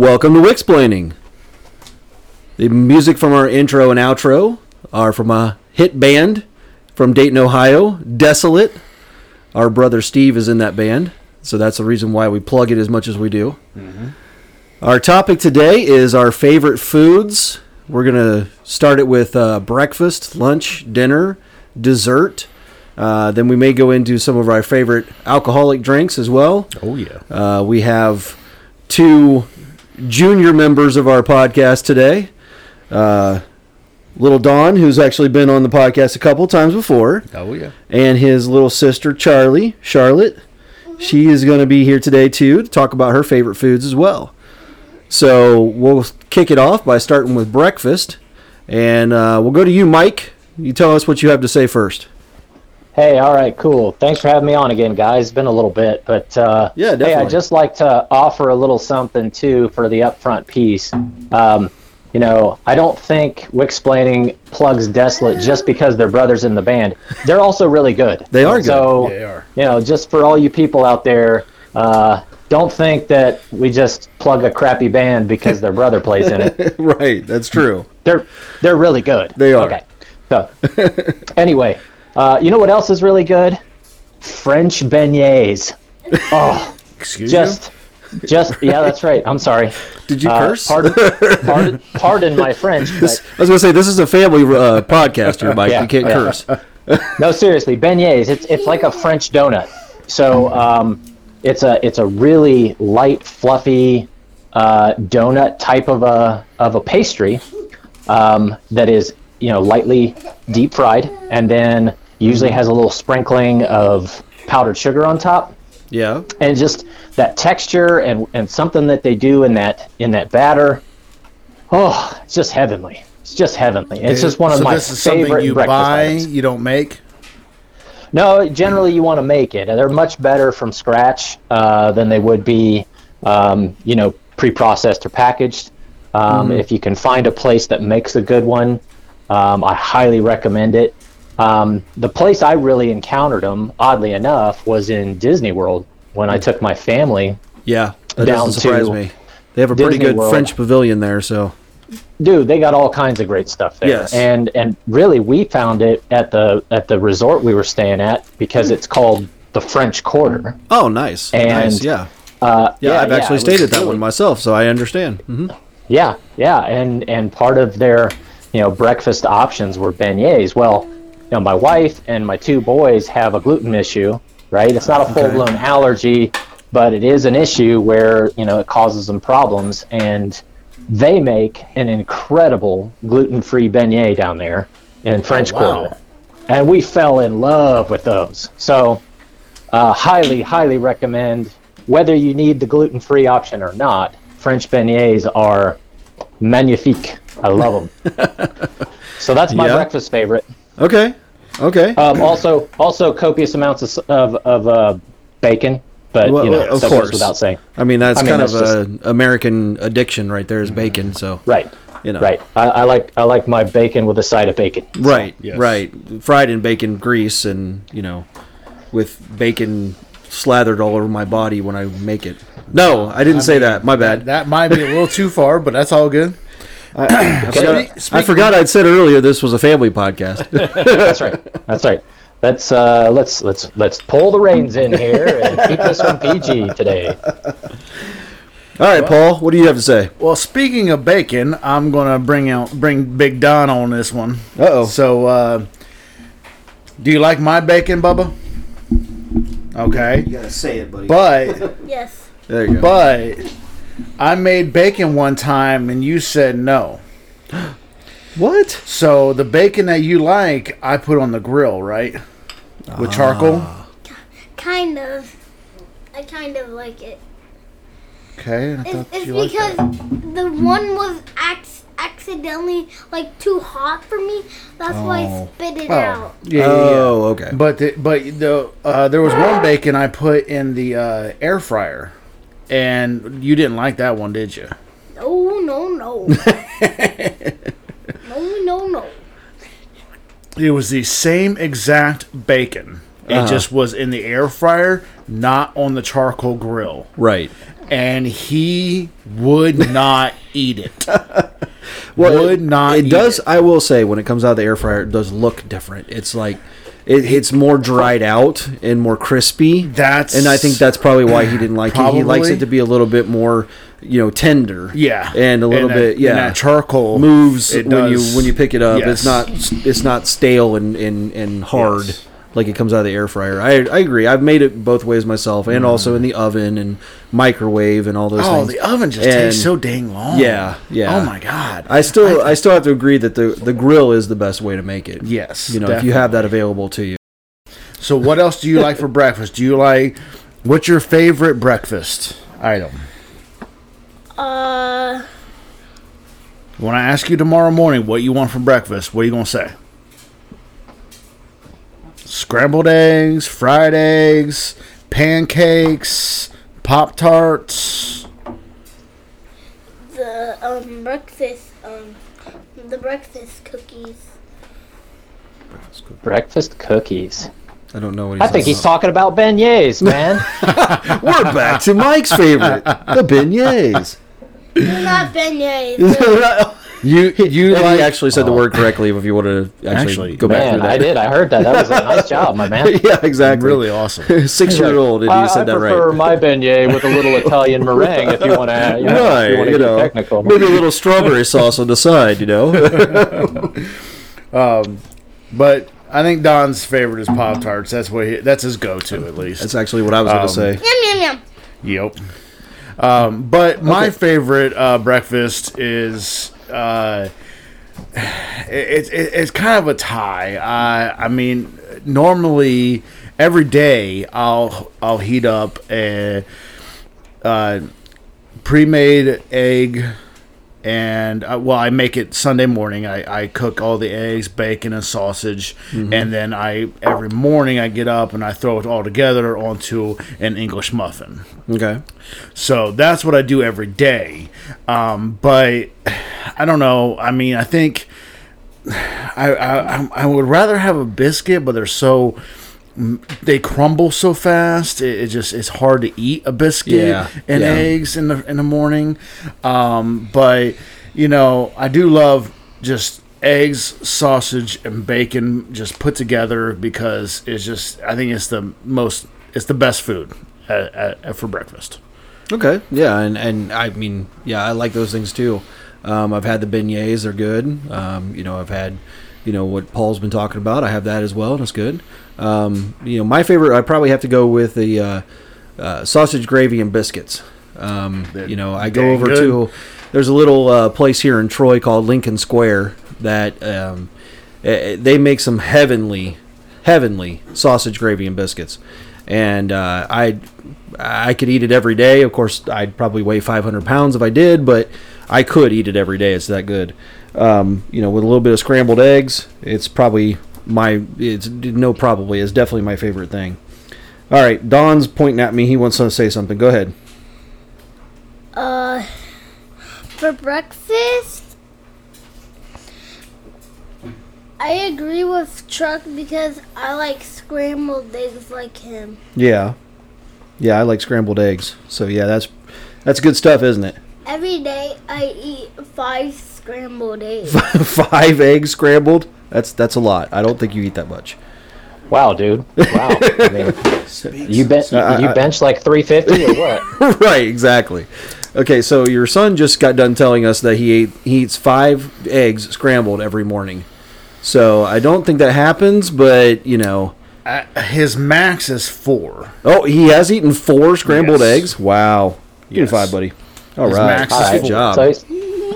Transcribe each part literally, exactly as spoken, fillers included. Welcome to Wixplaining. The music from our intro and outro are from a hit band from Dayton, Ohio, Desolate. Our brother Steve is in that band, so that's the reason why we plug it as much as we do. Mm-hmm. Our topic today is our favorite foods. We're going to start it with uh, breakfast, lunch, dinner, dessert. Uh, then we may go into some of our favorite alcoholic drinks as well. Oh, yeah. Uh, we have two junior members of our podcast today. Uh, little Don, who's actually been on the podcast a couple times before. Oh, yeah. And his little sister, Charlie, Charlotte. She is going to be here today, too, to talk about her favorite foods as well. So we'll kick it off by starting with breakfast. And uh, we'll go to you, Mike. You tell us what you have to say first. Hey, all right, cool. Thanks for having me on again, guys. It's been a little bit, but uh, yeah, definitely. Hey, I'd just like to offer a little something, too, for the upfront piece. Um, you know, I don't think Wixplaining plugs Desolate just because they're brothers in the band. They're also really good. They are good. So, yeah, they are. You know, just for all you people out there, uh, don't think that we just plug a crappy band because their brother plays in it. Right, that's true. They're, they're really good. They are. Okay, so anyway... Uh, you know what else is really good? French beignets. Oh, excuse just, you? Just, yeah, that's right. I'm sorry. Did you uh, curse? Pardon, pardon, pardon my French. This, I was going to say, this is a family uh, podcast here, Mike. Yeah, you can't yeah. curse. No, seriously, beignets. It's it's like a French donut. So um, it's a it's a really light, fluffy uh, donut type of a of a pastry um, that is, you know, lightly deep fried, and then usually has a little sprinkling of powdered sugar on top. Yeah. And just that texture and, and something that they do in that in that batter. Oh, it's just heavenly. It's just heavenly. It's just one of so my this is favorite something you breakfast buy, items. You don't make? No, generally you want to make it. They're much better from scratch uh, than they would be, um, you know, pre-processed or packaged. Um, mm-hmm. If you can find a place that makes a good one, um, I highly recommend it. Um, the place I really encountered them, oddly enough, was in Disney World when I took my family. Yeah, that doesn't surprise me. They have a pretty good French pavilion there, so. Dude, they got all kinds of great stuff there. Yes. And and really, we found it at the at the resort we were staying at because it's called the French Quarter. Oh, nice. And, nice. Yeah. Uh, yeah, yeah. I've actually yeah, stayed at that one myself, so I understand. Mm-hmm. Yeah, yeah, and and part of their, you know, breakfast options were beignets. Well. You know, my wife and my two boys have a gluten issue, right? It's not a full-blown okay. allergy, but it is an issue where, you know, it causes them problems. And they make an incredible gluten-free beignet down there in French oh, wow. Quarter. And we fell in love with those. So uh, highly, highly recommend, whether you need the gluten-free option or not, French beignets are magnifique. I love them. So that's my yep. breakfast favorite. Okay. Okay. Um, also, also copious amounts of of, of uh, bacon, but well, you know, of course, without saying. I mean, that's I mean, kind that's of an American addiction, right there, is bacon. So right, you know, right. I, I like I like my bacon with a side of bacon. So. Right, yes. right. Fried in bacon grease, and you know, with bacon slathered all over my body when I make it. No, I didn't I say mean, that. My bad. That, that might be a little too far, but that's all good. I, I, forgot, I forgot I'd said earlier this was a family podcast. That's right. That's right. Let's uh, let's let's let's pull the reins in here and keep this from P G today. All right, Paul. What do you have to say? Well, speaking of bacon, I'm gonna bring out bring Big Don on this one. Uh oh. So, uh, do you like my bacon, Bubba? Okay. You gotta say it, buddy. But yes. There you go. But. I made bacon one time, and you said no. What? So the bacon that you like, I put on the grill, right? With ah. charcoal? Kind of. I kind of like it. Okay. I it's it's you because the one was ac- accidentally like too hot for me. That's oh. why I spit it oh. out. Yeah, oh, yeah. okay. But the, but the uh, there was one bacon I put in the uh, air fryer. And you didn't like that one, did you? No, no, no. no, no, no. It was the same exact bacon. It uh-huh. just was in the air fryer, not on the charcoal grill. Right. and he would not eat it. well, would not. It eat does. It. I will say, when it comes out of the air fryer, it does look different. It's like it, it's more dried out and more crispy. That's and I think that's probably why he didn't like probably. it. He likes it to be a little bit more, you know, tender. Yeah, and a little and that, bit. Yeah, and that charcoal moves it when does. you when you pick it up. Yes. It's not it's not stale and and, and hard. Yes. Like it comes out of the air fryer. I I agree. I've made it both ways myself, and mm. also in the oven and microwave and all those oh, things. Oh, the oven just and takes so dang long. Yeah, yeah. Oh my god. I still I, I still have to agree that the, the grill is the best way to make it. Yes, you know, definitely. If you have that available to you. So what else do you like for breakfast? Do you like what's your favorite breakfast item? Uh. When I ask you tomorrow morning what you want for breakfast, what are you gonna say? Scrambled eggs, fried eggs, pancakes, Pop-Tarts. The um breakfast um the breakfast cookies. Breakfast cookies. Breakfast cookies. I don't know what he's I think about. He's talking about beignets, man. We're back to Mike's favorite, the beignets. They're not beignets. They're- You you like, he actually said oh. the word correctly if you want to actually, actually go back to that. I did. I heard that. That was a nice job, my man. Yeah, exactly. Really awesome. Six-year-old, and you said I that right. I prefer my beignet with a little Italian meringue if you want to you know, right, you you know, technical. Maybe a little strawberry sauce on the side, you know. um, But I think Don's favorite is Pop-Tarts. That's what he, that's his go-to, at least. That's actually what I was um, going to say. Yum, yum, yum. Yep. Um, but my okay. favorite uh, breakfast is... Uh, it's it, it's kind of a tie. Uh, I mean, normally every day I'll I'll heat up a uh, pre-made egg, and uh, well, I make it Sunday morning. I, I cook all the eggs, bacon, and sausage, mm-hmm. and then I every morning I get up and I throw it all together onto an English muffin. Okay, so that's what I do every day. Um, but I don't know. I mean, I think I, I I would rather have a biscuit, but they're so they crumble so fast. It, it just it's hard to eat a biscuit yeah, and yeah. eggs in the in the morning. Um, but you know, I do love just eggs, sausage, and bacon just put together because it's just I think it's the most it's the best food at, at, at for breakfast. Okay, yeah, and and I mean, yeah, I like those things too. Um, I've had the beignets; they're good. Um, you know, I've had, you know, what Paul's been talking about. I have that as well, and it's good. Um, you know, my favorite. I probably have to go with the uh, uh, sausage gravy and biscuits. Um, you know, I go over good. to. There's a little uh, place here in Troy called Lincoln Square that um, they make some heavenly, heavenly sausage gravy and biscuits, and uh, I I could eat it every day. Of course, I'd probably weigh five hundred pounds if I did, but I could eat it every day. It's that good. Um, you know, with a little bit of scrambled eggs, it's probably my, it's no probably, it's definitely my favorite thing. All right, Don's pointing at me. He wants to say something. Go ahead. Uh, for breakfast, I agree with Chuck because I like scrambled eggs like him. Yeah. Yeah, I like scrambled eggs. So, yeah, that's that's good stuff, isn't it? Every day I eat five scrambled eggs. Five eggs scrambled? That's that's a lot. I don't think you eat that much. Wow, dude. Wow. I mean, you bench, you, you bench like three fifty or what? Right, exactly. Okay, so your son just got done telling us that he, ate, he eats five eggs scrambled every morning. So I don't think that happens, but, you know... Uh, his max is four. Oh, he has eaten four scrambled yes. eggs? Wow. You yes. five, buddy. All his right. Max All right. Is good job. So he's,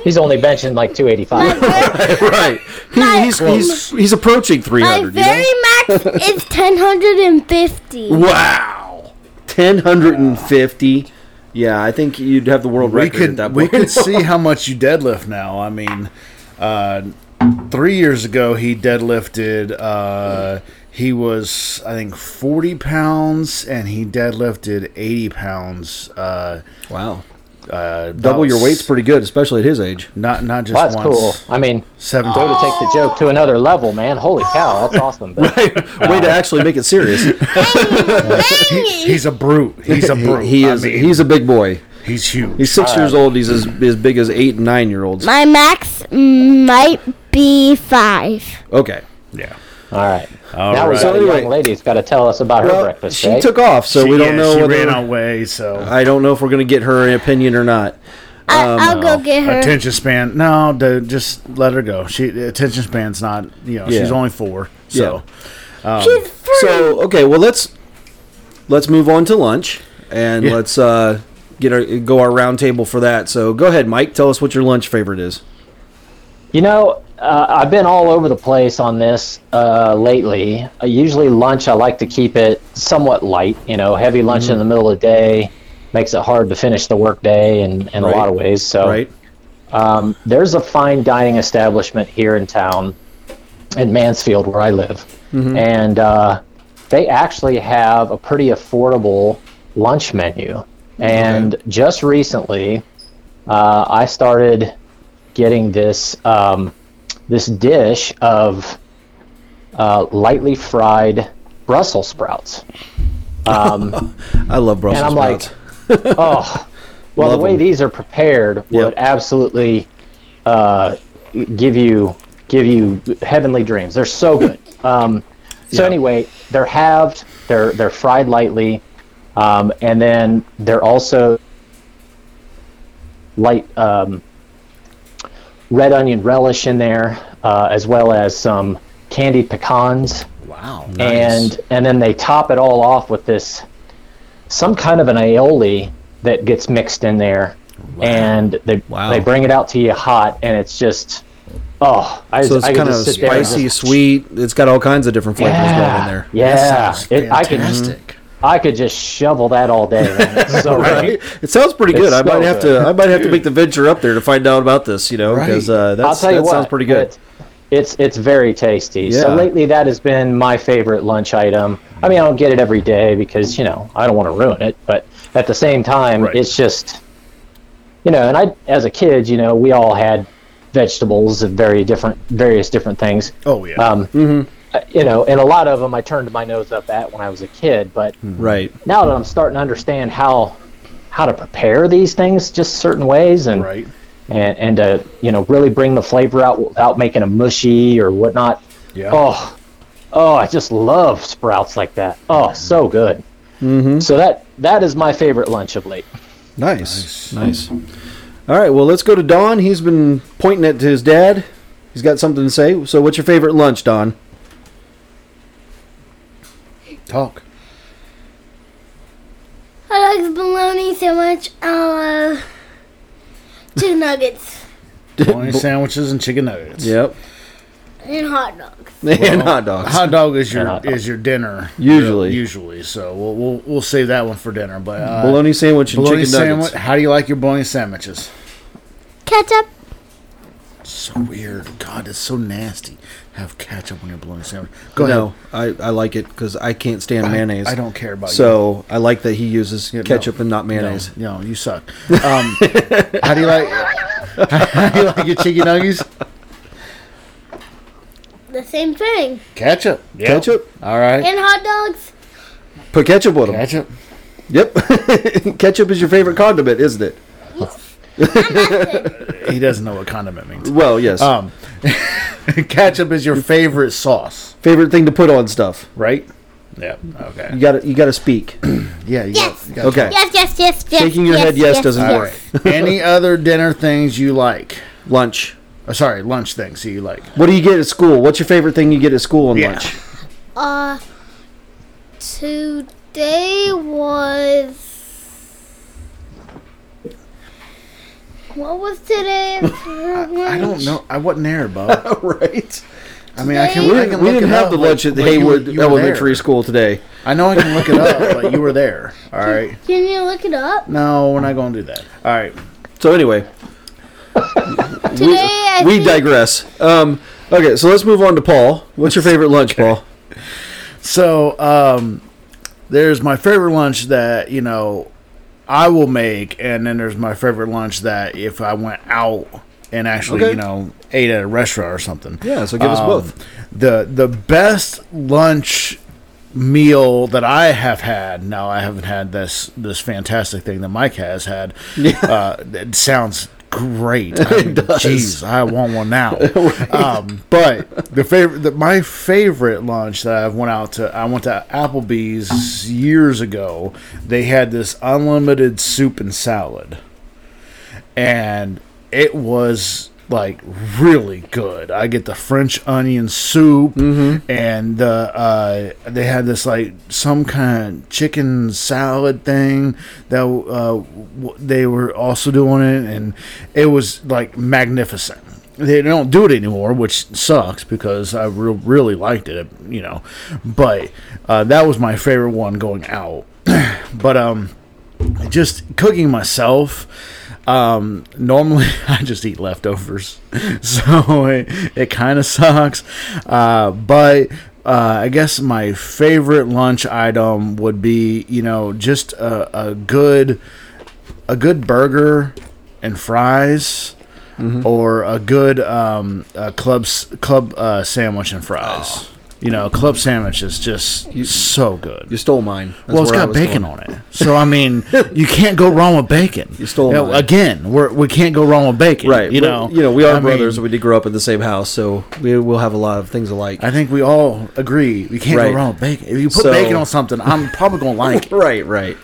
he's only benching like two eighty-five. Right. right. He, he's, he's, he's approaching three hundred. My very you know? max is one thousand one hundred fifty. Wow. one thousand one hundred fifty. Yeah, I think you'd have the world we record could, at that point. We could see how much you deadlift now. I mean, uh, three years ago he deadlifted... Uh, He was, I think, forty pounds, and he deadlifted eighty pounds. Uh, wow. Uh, Double your weight's pretty good, especially at his age. Not not just well, that's once. That's cool. I mean, seven way to take the joke to another level, man. Holy cow, that's awesome. But, right. uh, way to actually make it serious. he, he's a brute. He's a brute. he, he is. I mean, he's a big boy. He's huge. He's six uh, years old. He's as, as big as eight and nine year olds. My max might be five. Okay. Yeah. All right. All now right. We've got so anyway, a young lady's got to tell us about well, her breakfast. She right? took off, so she, we don't yeah, know. She ran away, so I don't know if we're going to get her opinion or not. I, um, I'll no. go get her. Attention span. No, dude, just let her go. She attention span's not. You know, yeah. she's only four. So. Yeah. Um, she's free. So okay. Well, let's let's move on to lunch and yeah. let's uh, get our, go our round table for that. So go ahead, Mike. Tell us what your lunch favorite is. You know. Uh, I've been all over the place on this uh, lately. Uh, usually lunch, I like to keep it somewhat light. You know, heavy lunch mm-hmm. in the middle of the day makes it hard to finish the work day in, in right. a lot of ways. So right. um, there's a fine dining establishment here in town in Mansfield where I live. Mm-hmm. And uh, they actually have a pretty affordable lunch menu. And okay. just recently, uh, I started getting this... Um, this dish of uh, lightly fried Brussels sprouts. Um, I love Brussels and I'm sprouts. Like, oh, well, love the way them. These are prepared yep. would absolutely uh, give you give you heavenly dreams. They're so good. Um, so yeah. anyway, they're halved, they're they're fried lightly, um, and then they're also light. Um, red onion relish in there, uh, as well as some candied pecans. Wow, nice. And and then they top it all off with this, some kind of an aioli that gets mixed in there, wow. and they wow. they bring it out to you hot, and it's just, oh. I, so it's I kind of spicy, just, sweet. It's got all kinds of different flavors yeah, well in there. Yeah, it, I could I could just shovel that all day. It's so right? It sounds pretty good. It's I might so have good. to. I might have to make the venture up there to find out about this. You know, because right. uh, that's that what, sounds pretty good. It's it's, it's very tasty. Yeah. So lately, that has been my favorite lunch item. I mean, I don't get it every day because you know I don't want to ruin it. But at the same time, right. it's just you know. And I, as a kid, you know, we all had vegetables and very different, various different things. Oh yeah. Um, mm-hmm. You know, and a lot of them I turned my nose up at when I was a kid, but right. now that I'm starting to understand how how to prepare these things just certain ways and right. and and to, you know, really bring the flavor out without making them mushy or whatnot. Yeah. Oh, oh, I just love sprouts like that. Oh, so good. Mm-hmm. So that that is my favorite lunch of late. Nice, nice. nice. All right, well, let's go to Don. He's been pointing at his dad. He's got something to say. So, what's your favorite lunch, Don? Talk. I like bologna so much. Uh, chicken nuggets. Bologna sandwiches and chicken nuggets. Yep. And hot dogs. Well, and hot dogs. Hot dog is your is your dinner usually. Real, usually, so we'll we'll we'll save that one for dinner. But uh, bologna sandwich and bologna chicken sandwich, nuggets. How do you like your bologna sandwiches? Ketchup. So weird. God, it's so nasty. Have ketchup on your bologna sandwich. Go no, ahead. I, I like it because I can't stand I, mayonnaise. I don't care about so you. So I like that he uses yeah, ketchup no, and not mayonnaise. No, no you suck. Um, how do you like how, how do you like your chicken nuggets? The same thing. Ketchup. Yep. Ketchup. All right. And hot dogs. Put ketchup on them. Ketchup. Yep. Ketchup is your favorite condiment, isn't it? He doesn't know what condiment means. Well, yes. Um, ketchup is your favorite sauce. Favorite thing to put on stuff, right? Yeah. Okay. You got You got to speak. yeah. You yes. Gotta, you okay. Yes. Yes. Yes. Yes. Shaking your yes, head, yes, yes doesn't yes. work. Right. Any other dinner things you like? Lunch. Oh, sorry, lunch things you like. What do you get at school? What's your favorite thing you get at school on yeah. lunch? Uh, today was. What was today? I, I don't know. I wasn't there, Bob. Right? I mean, today? I can. We, I can we look didn't it have up, the lunch at the Haywood Elementary there. School today. I know I can look it up, but you were there. All right. Can, can you look it up? No, we're not going to do that. All right. So anyway, today we, I we think... digress. Um, okay, so let's move on to Paul. What's your favorite lunch, okay. Paul? So um, there's my favorite lunch that you know. I will make, and then there's my favorite lunch that if I went out and actually, okay. you know, ate at a restaurant or something. Yeah, so give um, us both. The the best lunch meal that I have had. Now, I haven't had this this fantastic thing that Mike has had. Yeah. Uh, it sounds great. I mean, it does. Geez, I want one now. Right. Um, but the favorite, the, my favorite lunch that I went out to, I went to Applebee's years ago. They had this unlimited soup and salad, and it was like really good. I get the French onion soup, mm-hmm. and uh, uh, they had this like some kind of chicken salad thing that uh, w- they were also doing it, and it was like magnificent. They don't do it anymore, which sucks because I re- really liked it, you know. But uh, that was my favorite one going out. But um, just cooking myself. Um, normally I just eat leftovers, so it, it kind of sucks. Uh, but, uh, I guess my favorite lunch item would be, you know, just a, a good, a good burger and fries, mm-hmm. or a good, um, a club, club, uh, sandwich and fries. Oh. You know, club sandwich is just you, so good. You stole mine. That's well, it's got bacon going. on it. So, I mean, you can't go wrong with bacon. You stole you know, mine. Again, we're, we can't go wrong with bacon. Right. You know, you know we are I brothers. Mean, we did grow up in the same house, so we will have a lot of things alike. I think we all agree we can't right. go wrong with bacon. If you put so, bacon on something, I'm probably going to like it. Right, right.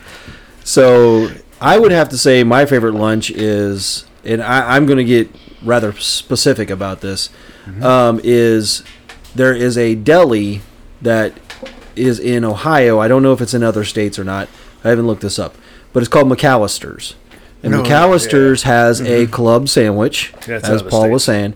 So, I would have to say my favorite lunch is, and I, I'm going to get rather specific about this, mm-hmm. um, is... there is a deli that is in Ohio. I don't know if it's in other states or not. I haven't looked this up. But it's called McAlister's. And no, McAlister's yeah. has mm-hmm. a club sandwich, That's as Paul states. was saying.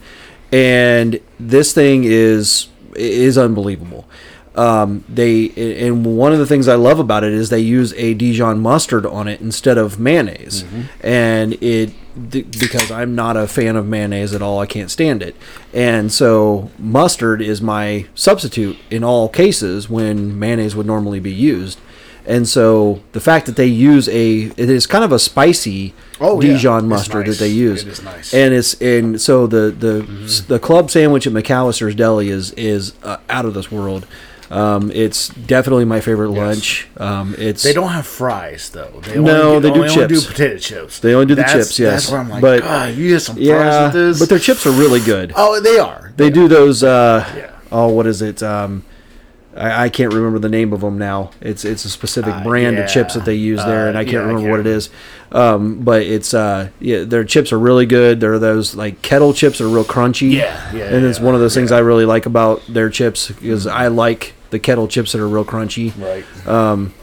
And this thing is is unbelievable. Um, they and one of the things I love about it is they use a Dijon mustard on it instead of mayonnaise. Mm-hmm. And it because I'm not a fan of mayonnaise at all, I can't stand it. And so mustard is my substitute in all cases when mayonnaise would normally be used. And so the fact that they use a it is kind of a spicy oh, Dijon yeah. mustard nice. that they use. It is nice. And it's and so the the, mm-hmm. the club sandwich at McAlister's Deli is is uh, out of this world. Um, it's definitely my favorite lunch. Yes. Um, it's they don't have fries though. They no, only, they, they do only chips. do potato chips. They only do that's, the chips. Yes, that's where I'm like, but, God, you get some fries yeah, with this. But their chips are really good. Oh, they are. They, they do are. those. Uh, yeah. Oh, what is it? Um, I, I can't remember the name of them now. It's it's a specific uh, brand yeah. of chips that they use uh, there, and I can't yeah, remember I can't. what it is. Um, but it's uh, yeah, their chips are really good. They're those like kettle chips are real crunchy. Yeah, yeah. And it's yeah, one of those yeah. things I really like about their chips because I like. the kettle chips that are real crunchy, right? Um,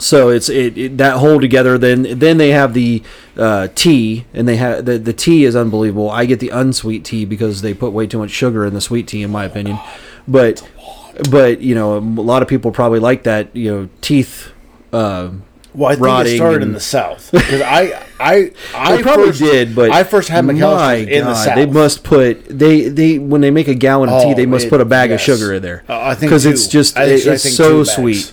so it's it, it that whole together. Then then they have the uh, tea, and they have the the tea is unbelievable. I get the unsweet tea because they put way too much sugar in the sweet tea, in my opinion. But but you know a lot of people probably like that. You know teeth. Uh, well, I think it started and, in the South because I I I probably first, did, but I first had McAlister's in the South. They must put they, they when they make a gallon of oh, tea, they must it, put a bag yes. of sugar in there because uh, it's just I, it, I it's so sweet.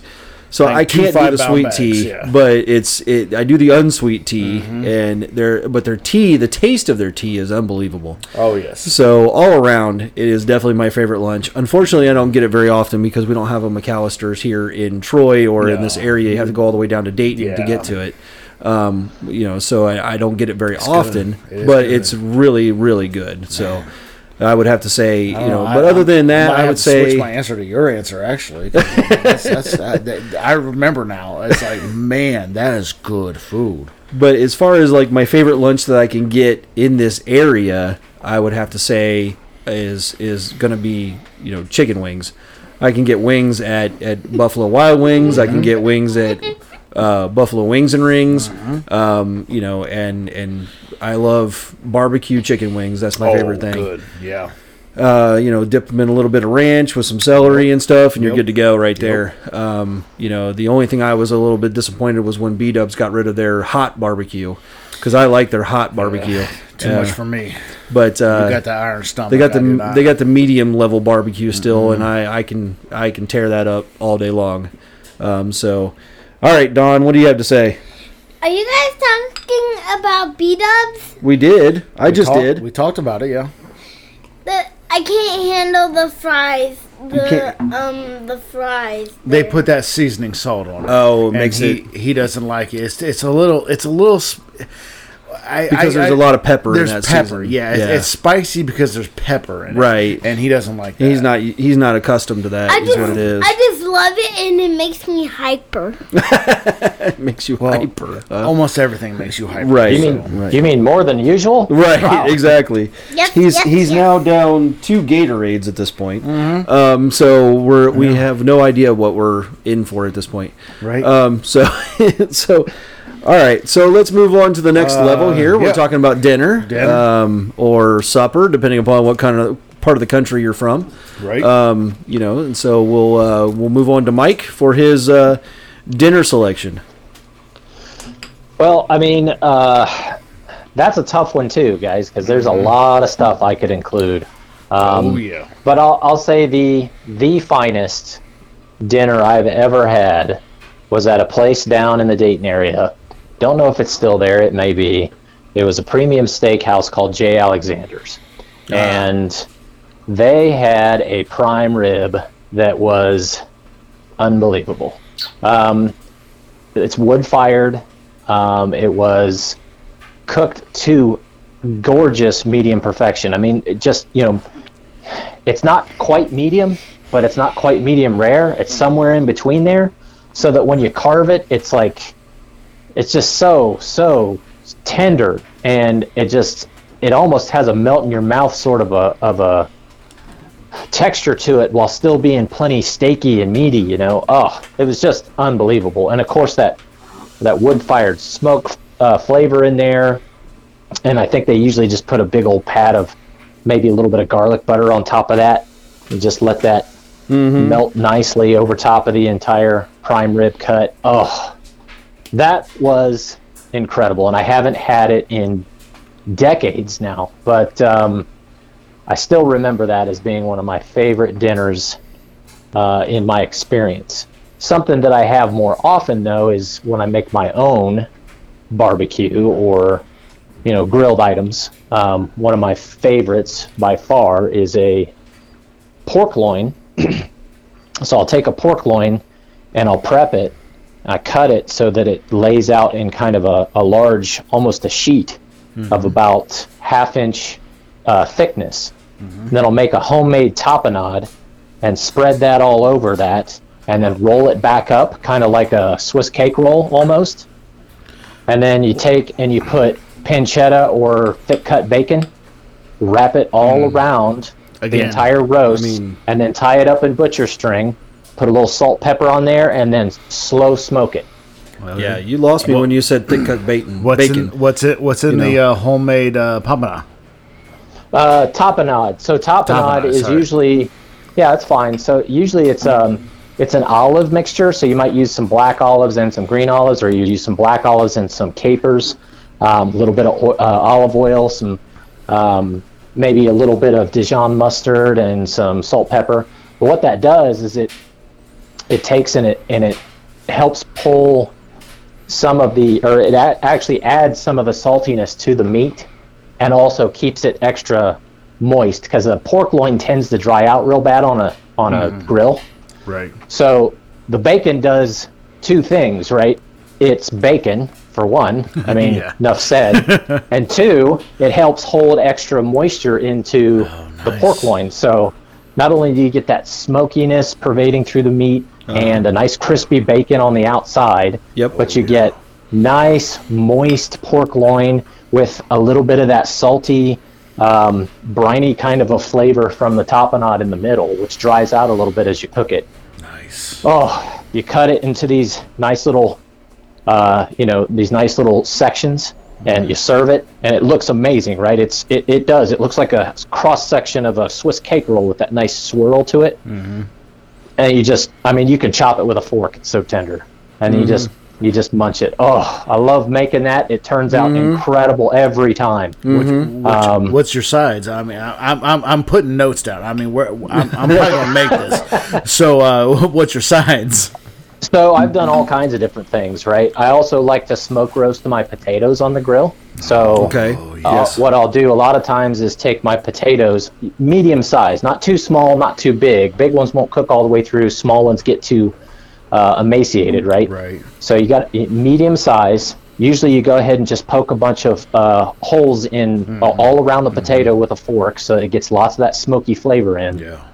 So like I can't do the sweet bags, tea, yeah. but it's it. I do the unsweet tea, mm-hmm. and their but their tea, the taste of their tea is unbelievable. Oh yes. So all around, it is definitely my favorite lunch. Unfortunately, I don't get it very often because we don't have a McAlister's here in Troy or no. in this area. You have to go all the way down to Dayton yeah. to get to it. Um, you know, so I, I don't get it very it's often, it but good. it's really really good. So. I would have to say, you know, know but I, other than that, I, I would say... I switch my answer to your answer, actually. That's, that's, I, I remember now. It's like, man, that is good food. But as far as, like, my favorite lunch that I can get in this area, I would have to say is is going to be, you know, chicken wings. I can get wings at, at Buffalo Wild Wings. Mm-hmm. I can get wings at uh, Buffalo Wings and Rings, mm-hmm. um, you know, and... and I love barbecue chicken wings. That's my oh, favorite thing. Oh, good. Yeah. Uh, you know, dip them in a little bit of ranch with some celery and stuff, and yep. you're good to go right there. Yep. Um, you know, the only thing I was a little bit disappointed was when B-Dubs got rid of their hot barbecue because I like their hot barbecue. Yeah. Too uh, much for me. But uh, you got the iron stomach. They got the they iron. got the medium level barbecue still, mm-hmm. and I, I can I can tear that up all day long. Um, so, all right, Don, what do you have to say? Are you guys talking about B-Dubs? We did. I we just talk, did. We talked about it, yeah. The, I I can't handle the fries. The um the fries. They put that seasoning salt on it. Oh, it makes he, it. He doesn't like it. It's it's a little. It's a little. I, because I, there's I, a lot of pepper. There's in that pepper. Season. Yeah, yeah. It's, it's spicy because there's pepper in it. Right, and he doesn't like that. He's not. He's not accustomed to that. I just, what it is. I just love it, and it makes me hyper. It makes you well, hyper. Huh? Almost everything makes you hyper. Right. You mean, so. right. You mean more than usual? Right. Wow. Exactly. Yep, he's yep, he's yep. now down two Gatorades at this point. Mm-hmm. Um. So we're we have no idea what we're in for at this point. Right. Um. So so. All right, so let's move on to the next uh, level here. We're yeah. talking about dinner, dinner. Um, or supper, depending upon what kind of part of the country you're from. Right. Um, you know, and so we'll uh, we'll move on to Mike for his uh, dinner selection. Well, I mean, uh, that's a tough one too, guys, because there's a lot of stuff I could include. Um, oh yeah. But I'll I'll say the the finest dinner I've ever had was at a place down in the Dayton area. Don't know if it's still there. It may be. It was a premium steakhouse called J. Alexander's. Uh. And they had a prime rib that was unbelievable. Um, it's wood-fired. Um, it was cooked to gorgeous medium perfection. I mean, it just, you know, it's not quite medium, but it's not quite medium rare. It's somewhere in between there, so that when you carve it, it's like... It's just so, so tender, and it just, it almost has a melt in your mouth sort of a of a texture to it while still being plenty steaky and meaty, you know. Oh, it was just unbelievable. And of course that that wood-fired smoke uh, flavor in there, and I think they usually just put a big old pat of maybe a little bit of garlic butter on top of that and just let that mm-hmm. melt nicely over top of the entire prime rib cut. Oh, that was incredible, and I haven't had it in decades now, but um, I still remember that as being one of my favorite dinners uh, in my experience. Something that I have more often, though, is when I make my own barbecue or, you know, grilled items. Um, one of my favorites by far is a pork loin. So I'll take a pork loin, and I'll prep it. I cut it so that it lays out in kind of a, a large, almost a sheet mm-hmm. of about half inch uh, thickness. Mm-hmm. Then I'll make a homemade tapenade and spread that all over that, and then roll it back up, kind of like a Swiss cake roll almost. And then you take and you put pancetta or thick cut bacon, wrap it all mm. around Again, the entire roast, I mean... and then tie it up in butcher string. Put a little salt, pepper on there, and then slow smoke it. Well, yeah, you lost me well, when you said thick cut bacon. What's bacon. In, what's it? What's in you the uh, homemade uh, tapenade? Uh, tapenade. So tapenade, tapenade is sorry. usually, yeah, that's fine. So usually it's um it's an olive mixture. So you might use some black olives and some green olives, or you use some black olives and some capers, um, a little bit of uh, olive oil, some um, maybe a little bit of Dijon mustard, and some salt, pepper. But what that does is it It takes and it and it helps pull some of the, or it a- actually adds some of the saltiness to the meat, and also keeps it extra moist because the pork loin tends to dry out real bad on a on mm. a grill. Right. So the bacon does two things, right? It's bacon for one. I mean, yeah. enough said. And two, it helps hold extra moisture into oh, nice. the pork loin. So not only do you get that smokiness pervading through the meat uh-huh. and a nice crispy bacon on the outside, yep. but you get nice, moist pork loin with a little bit of that salty, um, briny kind of a flavor from the tapenade in the middle, which dries out a little bit as you cook it. Nice. Oh, you cut it into these nice little, uh, you know, these nice little sections, and you serve it, and it looks amazing, right? It's it, it does. It looks like a cross-section of a Swiss cake roll with that nice swirl to it. Mm-hmm. And you just, I mean, you can chop it with a fork. It's so tender. And mm-hmm. you just you just munch it. Oh, I love making that. It turns out mm-hmm. incredible every time. Mm-hmm. What's, um, what's your sides? I mean, I, I'm I'm putting notes down. I mean, we're, I'm, I'm probably going to make this. So uh, what's your sides? So I've done all kinds of different things, right? I also like to smoke roast my potatoes on the grill. So okay. uh, yes. what I'll do a lot of times is take my potatoes, medium size, not too small, not too big. Big ones won't cook all the way through. Small ones get too uh, emaciated, right? Right. So you got medium size. Usually you go ahead and just poke a bunch of uh, holes in mm-hmm. uh, all around the potato mm-hmm. with a fork so it gets lots of that smoky flavor in. Yeah.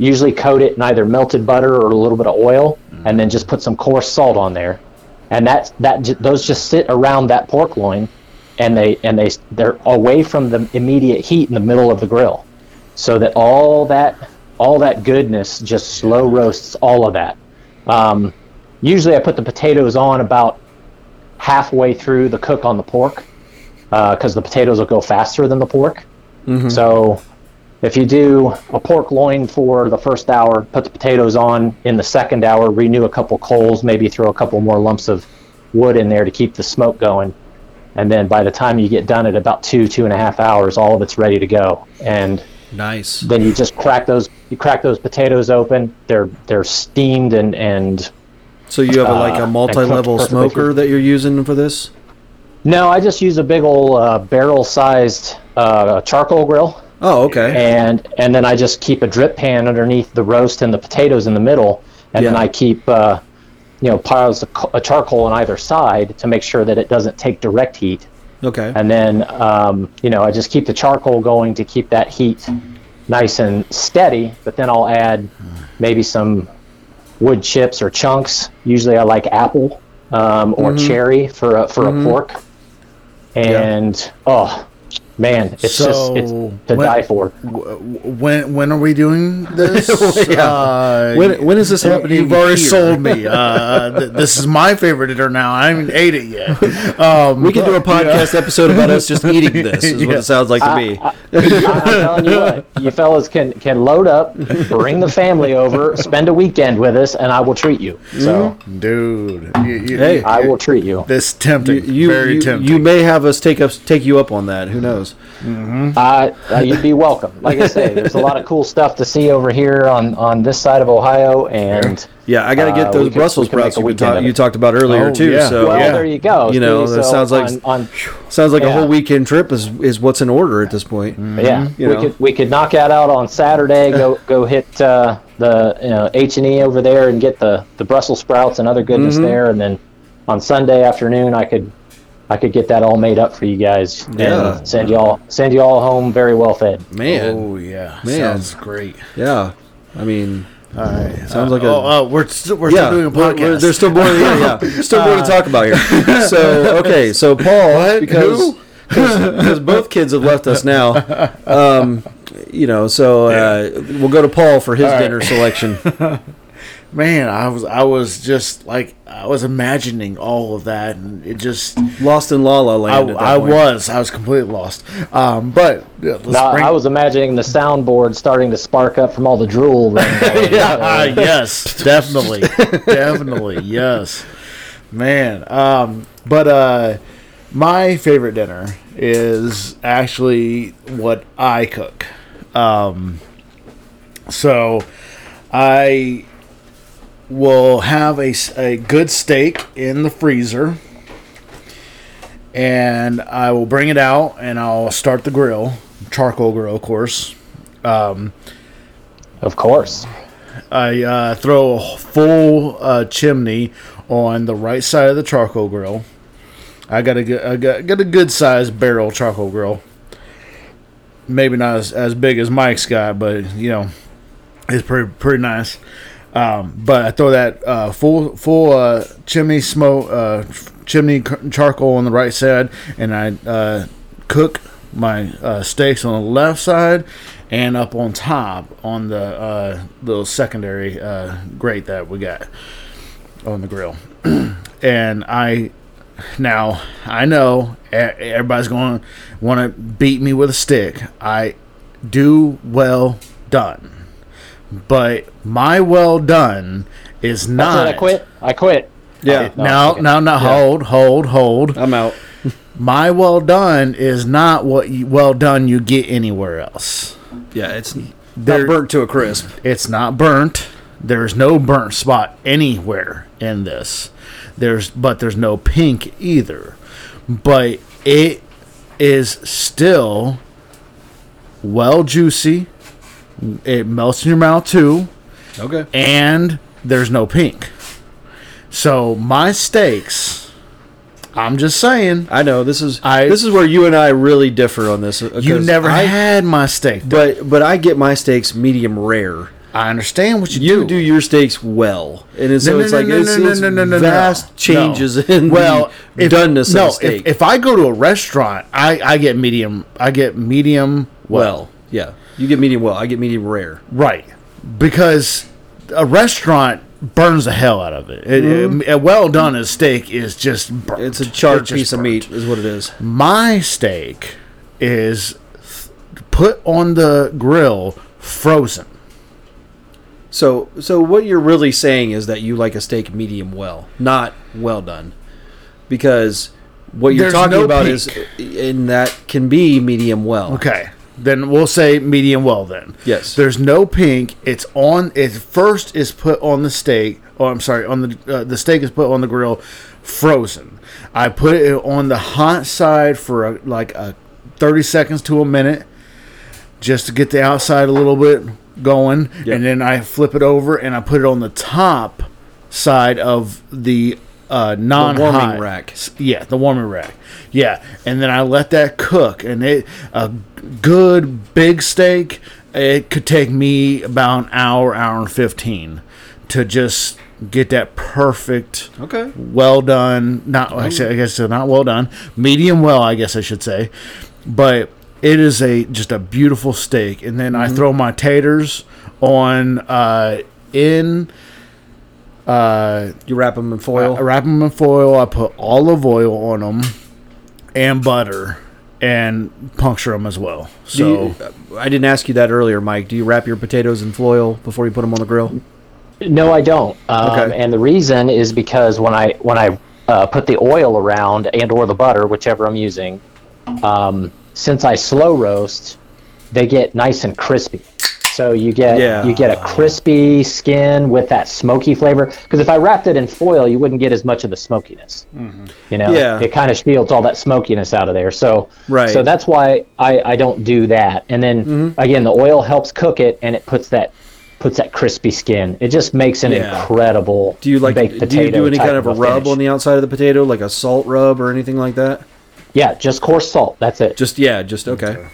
Usually coat it in either melted butter or a little bit of oil, mm. and then just put some coarse salt on there, and that that those just sit around that pork loin, and they and they they're away from the immediate heat in the middle of the grill, so that all that all that goodness just slow roasts all of that. Um, usually, I put the potatoes on about halfway through the cook on the pork, because uh, the potatoes will go faster than the pork. Mm-hmm. So. If you do a pork loin for the first hour, put the potatoes on in the second hour, renew a couple coals, maybe throw a couple more lumps of wood in there to keep the smoke going. And then by the time you get done at about two, two and a half hours, all of it's ready to go. And nice. Then you just crack those you crack those potatoes open. They're they're steamed and, and so you have uh, like a multi-level smoker that you're using for this? No, I just use a big old uh, barrel-sized uh, charcoal grill. Oh, okay. And and then I just keep a drip pan underneath the roast and the potatoes in the middle, and yeah. then I keep, uh, you know, piles of co- charcoal on either side to make sure that it doesn't take direct heat. Okay. And then, um, you know, I just keep the charcoal going to keep that heat nice and steady, but then I'll add maybe some wood chips or chunks. Usually I like apple um, or mm-hmm. cherry for a, for mm-hmm. a pork. And, yeah. oh... Man, it's so just it's to when, die for. When when are we doing this? yeah. uh, when when is this happening? You've already here? sold me. Uh, th- this is my favorite dinner now. I haven't ate it yet. Um, we can do a podcast yeah. episode about us just eating this. Is yeah. what it sounds like to I, me. I, I, I'm telling you what, you fellas can can load up, bring the family over, spend a weekend with us, and I will treat you. So, dude, you, you, hey, I will treat you. This tempting, you, you, very you, tempting. You may have us take up take you up on that. Who knows? Mm-hmm. Uh, uh, you'd be welcome. Like I say, there's a lot of cool stuff to see over here on, on this side of Ohio. And yeah, I got to get those uh, Brussels could, sprouts we talk, you talked about earlier oh, too. Yeah. So well, yeah. there you go. You know, so that sounds like on, on, sounds like yeah. a whole weekend trip is, is what's in order at this point. Mm-hmm. Yeah, you we know. could we could knock that out on Saturday. Go go hit uh, the you know H and E over there and get the, the Brussels sprouts and other goodness mm-hmm. there. And then on Sunday afternoon, I could. I could get that all made up for you guys and yeah. send y'all send y'all home very well fed. Man, oh yeah, Man. sounds great. Yeah, I mean, all right. sounds uh, like a. Oh, oh, we're still we're yeah, still doing a podcast. We're, we're, there's still more. Yeah, yeah. still more uh, to talk about here. So okay, so Paul, what? because because both kids have left us now. Um, you know, so uh, yeah. we'll go to Paul for his all dinner right. selection. Man, I was I was just like I was imagining all of that, and it just lost in La La Land. I, I was, I was completely lost. Um, but yeah, let's now, bring... I was imagining the soundboard starting to spark up from all the drool. Right yeah, uh, yes, definitely, definitely, yes, man. Um, but uh, my favorite dinner is actually what I cook. Um, so I. We'll have a, a good steak in the freezer, and I will bring it out, and I'll start the grill, charcoal grill, of course. Um, of course. I uh, throw a full uh, chimney on the right side of the charcoal grill. I got a, I got, got a good-sized barrel charcoal grill. Maybe not as, as big as Mike's got, but, you know, it's pretty pretty nice. Um, but I throw that uh, full full uh, chimney smoke uh, chimney charcoal on the right side, and I uh, cook my uh, steaks on the left side and up on top on the uh, little secondary uh, grate that we got on the grill. And I now I know everybody's going to want to beat me with a stick. I do well done. But my well done is not. I quit. I quit. Yeah. No, now, okay. now, now, hold, yeah. hold, hold. I'm out. My well done is not what you, well done you get anywhere else. Yeah, it's They're, not burnt to a crisp. It's not burnt. There's no burnt spot anywhere in this. There's but there's no pink either. But it is still well juicy. It melts in your mouth too. Okay. And there's no pink. So my steaks, I'm just saying. I know this is I, this is where you and I really differ on this. You never I, had my steak, though. but but I get my steaks medium rare. I understand what you, you do. You do your steaks well, and it's, no, so no, it's no, like no, it's, no, it's no, no, no, vast no. changes no. in well, the if, doneness no, of steak. If, if I go to a restaurant, I, I get medium. I get medium well. well. Yeah, you get medium well. I get medium rare. Right, because a restaurant burns the hell out of it. it, mm-hmm. it a well done as steak is just burnt. It's a charred it's piece burnt. of meat, is what it is. My steak is put on the grill, frozen. So, so what you're really saying is that you like a steak medium well, not well done, because what you're There's talking no about pink. is, and that can be medium well. Okay, then we'll say medium well. Then yes, there's no pink. It's on. It first is put on the steak. Oh, I'm sorry. On the uh, the steak is put on the grill, frozen. I put it on the hot side for a, like a thirty seconds to a minute, just to get the outside a little bit going, yep. and then I flip it over and I put it on the top side of the uh, non-hot the warming rack. Yeah, the warming rack. Yeah, and then I let that cook, and it a good big steak. It could take me about an hour, hour and fifteen to just get that perfect. Okay. Well done. Not like I said, I guess not well done. Medium well, I guess I should say, but. It is a just a beautiful steak, and then mm-hmm. I throw my taters on uh, in. Uh, you wrap them in foil. I wrap them in foil. I put olive oil on them, and butter, and puncture them as well. So you, I didn't ask you that earlier, Mike. Do you wrap your potatoes in foil before you put them on the grill? No, I don't. Um, okay. And the reason is because when I when I uh, put the oil around and or the butter, whichever I'm using. Um, Since I slow roast, they get nice and crispy. So you get yeah. you get a crispy skin with that smoky flavor. Because if I wrapped it in foil, you wouldn't get as much of the smokiness. Mm-hmm. You know, yeah. it kind of shields all that smokiness out of there. So right. so that's why I, I don't do that. And then mm-hmm. again, the oil helps cook it, and it puts that puts that crispy skin. It just makes an yeah. incredible do you like, baked potato. Do you do any kind of a rub finish. on the outside of the potato, like a salt rub or anything like that? Yeah, just coarse salt. That's it. Just yeah, just okay.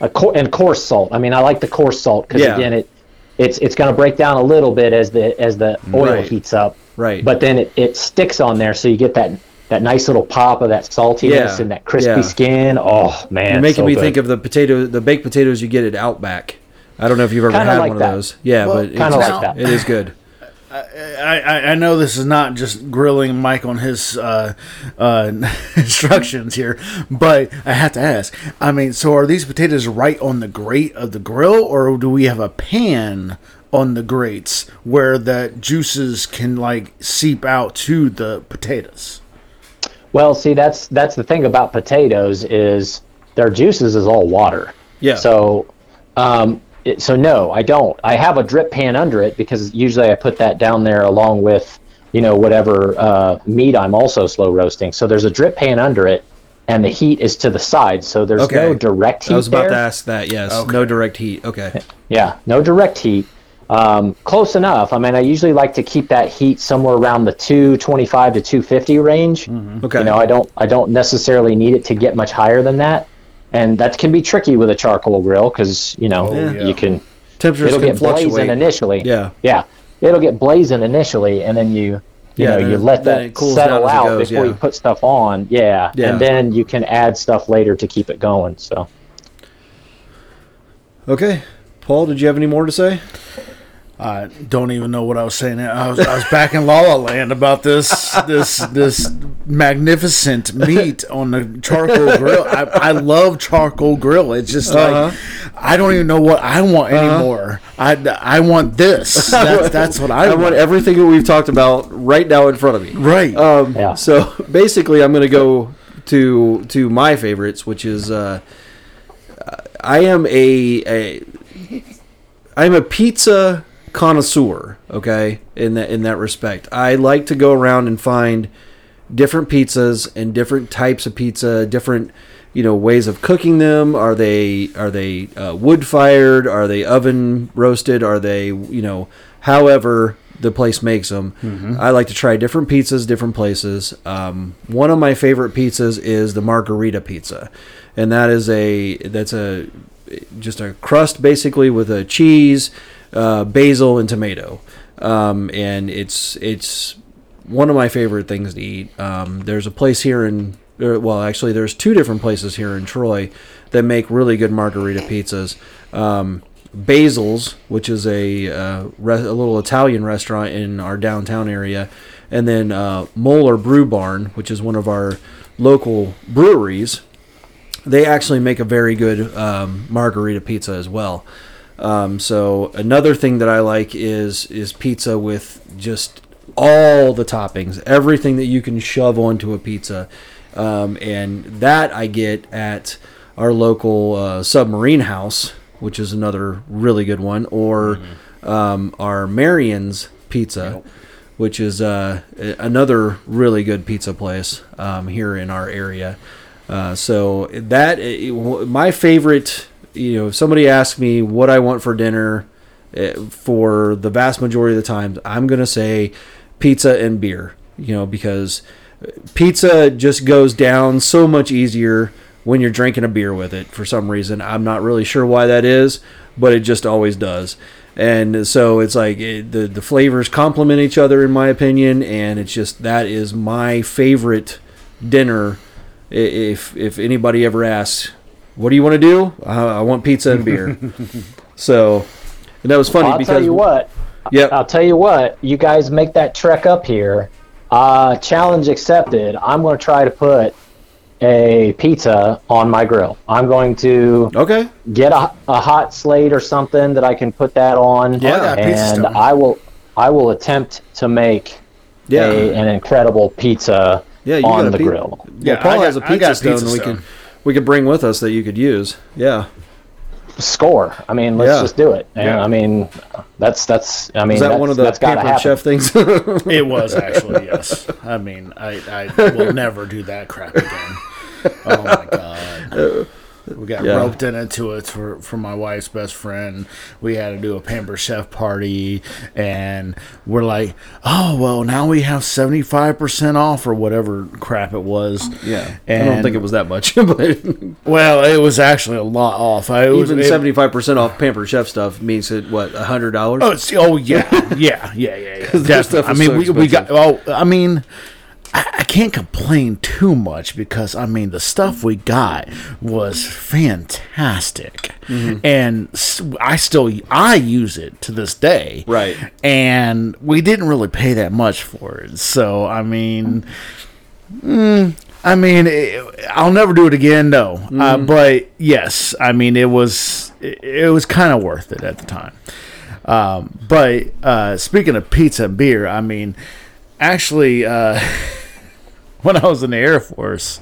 A cor- and coarse salt. I mean, I like the coarse salt because yeah. again, it it's it's going to break down a little bit as the as the oil right. heats up. Right. But then it, it sticks on there, so you get that, that nice little pop of that saltiness yeah. and that crispy yeah. skin. Oh man, you're making so me good. think of the potato, the baked potatoes you get at Outback. I don't know if you've ever kinda had like one that. of those. Yeah, well, but it's, like it is good. I, I, I know this is not just grilling Mike on his uh, uh, instructions here, but I have to ask. I mean, so are these potatoes right on the grate of the grill, or do we have a pan on the grates where the juices can like seep out to the potatoes? Well, see, that's that's the thing about potatoes is their juices is all water. Yeah. So. Um, So no, I don't. I have a drip pan under it because usually I put that down there along with, you know, whatever uh, meat I'm also slow roasting. So there's a drip pan under it, and the heat is to the side. So there's okay. no direct heat there. I was about there. to ask that, yes. Okay. No direct heat, okay. Yeah, no direct heat. Um, close enough. I mean, I usually like to keep that heat somewhere around the two twenty-five to two fifty range. Mm-hmm. Okay. You know, I don't, I don't necessarily need it to get much higher than that. And that can be tricky with a charcoal grill because, you know, oh, yeah. you can... Temperatures it'll can get fluctuate. blazing initially. Yeah. Yeah. It'll get blazing initially, and then you you yeah, know, you let that settle out goes, before yeah. you put stuff on. Yeah. yeah. And then you can add stuff later to keep it going, so... Okay. Paul, did you have any more to say? I don't even know what I was saying. I was, I was back in La La Land about this this this magnificent meat on the charcoal grill. I, I love charcoal grill. It's just uh-huh. like I don't even know what I want anymore. Uh-huh. I, I want this. That's, that's what I, I want. I want everything that we've talked about right now in front of me. Right. Um, yeah. So basically, I'm going to go to to my favorites, which is uh, I am a, a I am a pizza. connoisseur, okay, in that in that respect. I like to go around and find different pizzas and different types of pizza, different, you know, ways of cooking them. Are they are they uh, wood fired? Are they oven roasted? Are they, you know, however the place makes them. Mm-hmm. I like to try different pizzas, different places. Um, one of my favorite pizzas is the margarita pizza, and that is a that's a just a crust basically with a cheese, uh, basil, and tomato, um, and it's it's one of my favorite things to eat. Um, there's a place here in well, actually, there's two different places here in Troy that make really good margarita pizzas. Um, Basil's, which is a, uh, re- a little Italian restaurant in our downtown area, and then uh, Moeller Brew Barn, which is one of our local breweries. They actually make a very good um, margarita pizza as well. Um, so another thing that I like is is pizza with just all the toppings, everything that you can shove onto a pizza, um, and that I get at our local uh, Submarine House, which is another really good one, or mm-hmm. um, our Marion's Pizza, yep. which is uh, another really good pizza place um, here in our area. Uh, so that it, my favorite, you know, if somebody asks me what I want for dinner, it, for the vast majority of the times, I'm going to say pizza and beer, you know, because pizza just goes down so much easier when you're drinking a beer with it. For some reason, I'm not really sure why that is, but it just always does. And so it's like it, the the flavors complement each other, in my opinion, and it's just that is my favorite dinner. If if anybody ever asks, what do you want to do? I, I want pizza and beer. So, and that was funny well, I'll because I'll tell you what. Yep. I'll tell you what. You guys make that trek up here. Uh, challenge accepted. I'm going to try to put a pizza on my grill. I'm going to okay. get a, a hot slate or something that I can put that on, yeah, and I will I will attempt to make yeah. a, an incredible pizza yeah, you on the pe- grill. Yeah, well, Paul got, has a pizza stone, pizza stone we can we could bring with us that you could use. Yeah. Score. I mean, let's yeah. just do it. And yeah. I mean, that's that's. I mean, is that that's, one of the Pampered Chef things? It was actually yes. I mean, I, I will never do that crap again. Oh my god. We got yeah. roped in into it for, for my wife's best friend. We had to do a Pampered Chef party, and we're like, oh, well, now we have seventy-five percent off or whatever crap it was. Yeah. And I don't think it was that much. But well, it was actually a lot off. I, it Even was, seventy-five percent it, off Pampered Chef stuff means, it what, one hundred dollars? Oh, it's, oh yeah. Yeah, yeah, yeah, yeah. Definitely. I mean, so we, we got, oh, I mean... I can't complain too much because, I mean, the stuff we got was fantastic. Mm-hmm. And I still, I use it to this day. Right. And we didn't really pay that much for it. So, I mean, mm, I mean, it, I'll never do it again, no. Mm-hmm. Uh, but, yes, I mean, it was, it, it was kind of worth it at the time. Um, but uh, speaking of pizza and beer, I mean, actually, uh... when I was in the Air Force,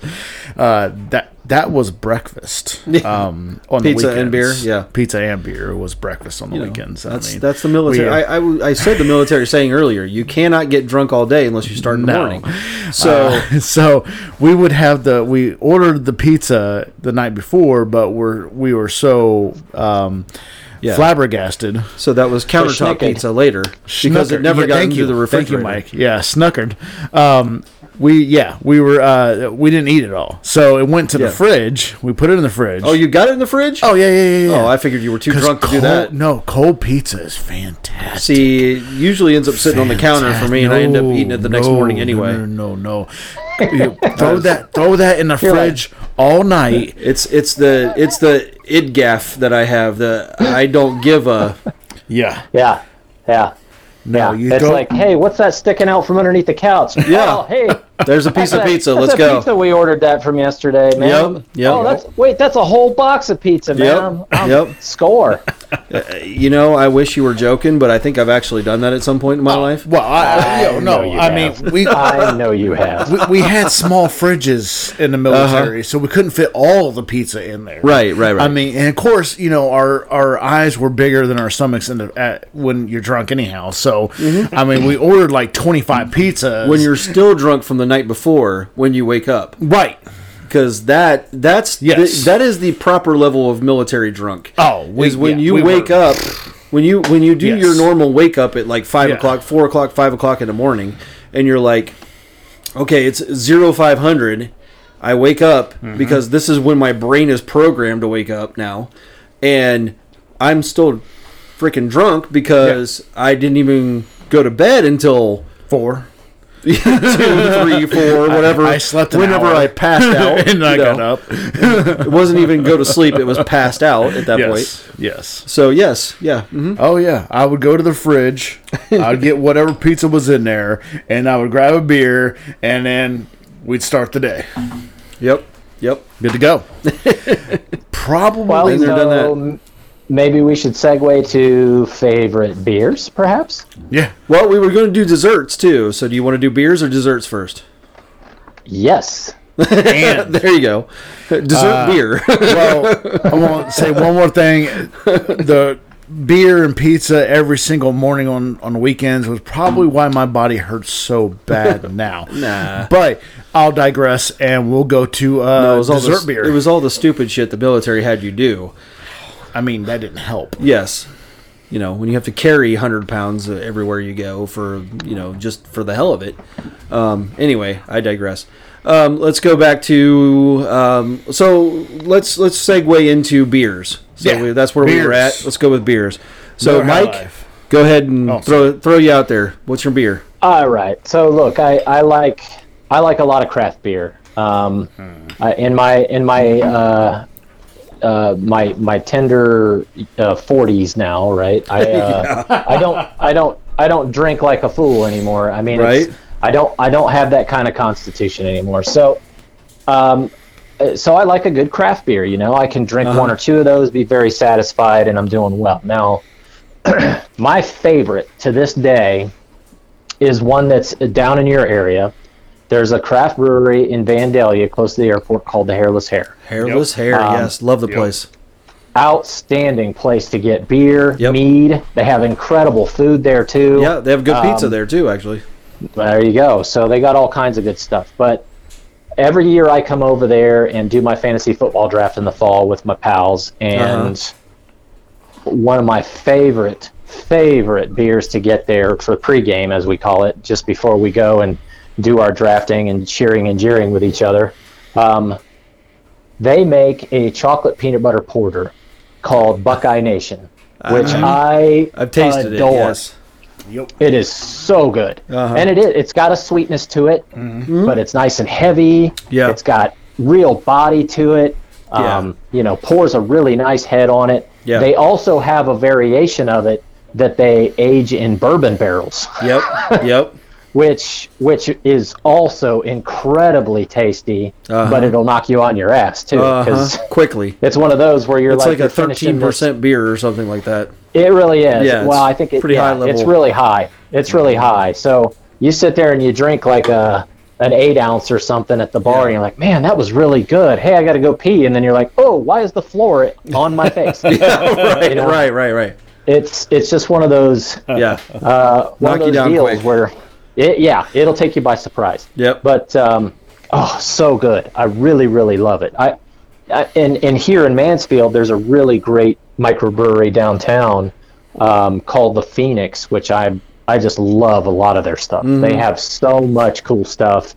uh, that that was breakfast um, on pizza the weekends. Pizza and beer, yeah. Pizza and beer was breakfast on the you weekends. Know, that's I mean, that's the military. We, I, I, I said the military saying earlier, you cannot get drunk all day unless you start in the no. morning. So uh, so we would have the we ordered the pizza the night before, but we're we were so. Um, Yeah. flabbergasted. So that was countertop pizza later because snookered. It never yeah, got into you. The refrigerator. Thank you, Mike. Yeah, snuckered. Um, we yeah, we were uh, we didn't eat it all. So it went to yeah. the fridge. We put it in the fridge. Oh, you got it in the fridge? Oh, yeah, yeah, yeah. yeah. Oh, I figured you were too drunk to cold, do that. No, cold pizza is fantastic. See, it usually ends up sitting fantastic. on the counter for me, and no, I end up eating it the next no, morning anyway. No, no, no. no. throw that throw that in the You're fridge right. all night. It's it's the it's the idgaff that I have that I don't give a yeah yeah yeah no yeah. You it's don't. Like, hey, what's that sticking out from underneath the couch? Yeah, oh, hey, there's a piece of pizza. That, let's that's go. A pizza we ordered that from yesterday, man. Yep. Yep. Oh, that's wait, that's a whole box of pizza, man. Yep. I'm, I'm yep. Score. uh, you know, I wish you were joking, but I think I've actually done that at some point in my oh, life. Well, I, I, I no, I have. mean, we. I know you have. We, we had small fridges in the military, uh-huh. so we couldn't fit all the pizza in there. Right, right, right. I mean, and of course, you know, our our eyes were bigger than our stomachs in the, at, when you're drunk, anyhow. So, mm-hmm. I mean, we ordered like twenty-five pizzas when you're still drunk from the night before when you wake up. Right. Because that that's yes. the, that is the proper level of military drunk. Oh, we, is when yeah, you we wake were. up, when you when you do yes. your normal wake up at like five yeah. o'clock, four o'clock, five o'clock in the morning, and you're like, okay, it's zero five hundred. I wake up mm-hmm. because this is when my brain is programmed to wake up now, and I'm still freaking drunk because yeah. I didn't even go to bed until four. Two, three, four, whatever. I, I slept an whenever hour. I passed out, and I know, got up. It wasn't even go to sleep; it was passed out at that yes. point. Yes. So yes, yeah. Mm-hmm. Oh yeah, I would go to the fridge. I'd get whatever pizza was in there, and I would grab a beer, and then we'd start the day. Yep. Yep. Good to go. Probably well, been there, so done that. Maybe we should segue to favorite beers, perhaps? Yeah. Well, we were going to do desserts, too. So do you want to do beers or desserts first? Yes. And there you go. Dessert uh, beer. Well, I want to say one more thing. The beer and pizza every single morning on, on weekends was probably why my body hurts so bad now. Nah. But I'll digress, and we'll go to uh, no, it was dessert all the, beer. It was all the stupid shit the military had you do. I mean, that didn't help. Yes. You know, when you have to carry one hundred pounds everywhere you go for, you know, just for the hell of it. Um, anyway, I digress. Um, let's go back to, um, so let's let's segue into beers. So yeah. we, that's where beers. we were at. Let's go with beers. So, Beer Mike, life. go ahead and oh, throw throw you out there. What's your beer? All right. So, look, I, I like I like a lot of craft beer. Um, hmm. I, in my... In my uh, Uh, my my tender uh, forties now, right? I uh, yeah. I don't I don't I don't drink like a fool anymore. I mean, right? it's, I don't I don't have that kind of constitution anymore. So, um, so I like a good craft beer. You know, I can drink uh-huh. one or two of those, be very satisfied, and I'm doing well. Now, my favorite to this day is one that's down in your area. There's a craft brewery in Vandalia close to the airport called the Hairless Hare. Hairless yep. Hare, um, yes. Love the yep. place. Outstanding place to get beer, yep. mead. They have incredible food there, too. Yeah, they have good um, pizza there, too, actually. There you go. So they got all kinds of good stuff. But every year I come over there and do my fantasy football draft in the fall with my pals. And uh-huh. one of my favorite, favorite beers to get there for pregame, as we call it, just before we go and do our drafting and cheering and jeering with each other. Um, they make a chocolate peanut butter porter called Buckeye Nation, which um, I I've tasted adore. It, yes. Yep. It is so good, uh-huh. and it is. It's got a sweetness to it, mm-hmm. but it's nice and heavy. Yeah. It's got real body to it. Um, yeah. You know, pours a really nice head on it. Yeah. They also have a variation of it that they age in bourbon barrels. Yep. Yep. Which which is also incredibly tasty, uh-huh. but it'll knock you on your ass too. Uh-huh. Quickly, it's one of those where you're it's like, like a thirteen percent beer or something like that. It really is. Yeah, well, I think it, pretty yeah, high level. It's really high. It's really high. So you sit there and you drink like a an eight ounce or something at the bar, yeah. and you're like, man, that was really good. Hey, I got to go pee, and then you're like, oh, why is the floor on my face? yeah, right, you know? right, right, right. It's it's just one of those yeah uh, one knock of those down deals quick. where. It, yeah, it'll take you by surprise. Yep. But um, oh, so good! I really, really love it. I, I and and here in Mansfield, there's a really great microbrewery downtown um, called the Phoenix, which I I just love a lot of their stuff. Mm. They have so much cool stuff.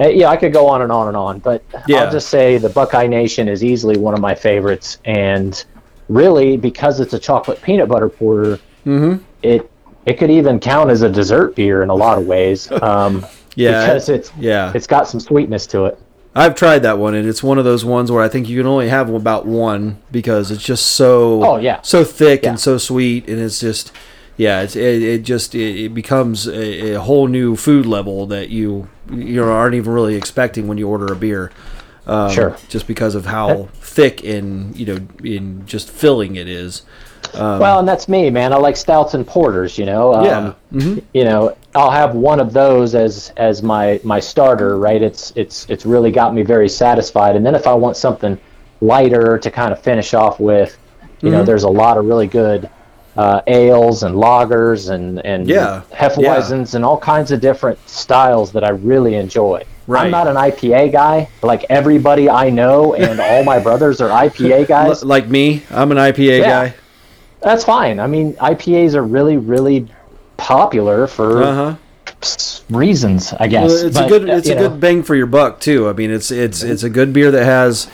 Uh, yeah, I could go on and on and on, but yeah. I'll just say the Buckeye Nation is easily one of my favorites, and really because it's a chocolate peanut butter porter, mm-hmm. it. It could even count as a dessert beer in a lot of ways, um, yeah, because it's yeah. it's got some sweetness to it. I've tried that one, and it's one of those ones where I think you can only have about one because it's just so oh, yeah. so thick yeah. and so sweet, and it's just yeah, it's, it it just it, it becomes a, a whole new food level that you you aren't even really expecting when you order a beer, um, sure, just because of how thick and you know in just filling it is. Um, well, and that's me, man. I like stouts and porters, you know. Um, yeah. Mm-hmm. You know, I'll have one of those as as my, my starter, right? It's it's it's really got me very satisfied. And then if I want something lighter to kind of finish off with, you mm-hmm. know, there's a lot of really good uh, ales and lagers and and yeah. Hefeweizens yeah. and all kinds of different styles that I really enjoy. Right. I'm not an I P A guy, like everybody I know and all my brothers are I P A guys. L- like me, I'm an I P A yeah. guy. That's fine. I mean, I P As are really, really popular for uh-huh. reasons, I guess. Well, it's but, a good, it's a know. good bang for your buck too. I mean, it's it's it's a good beer that has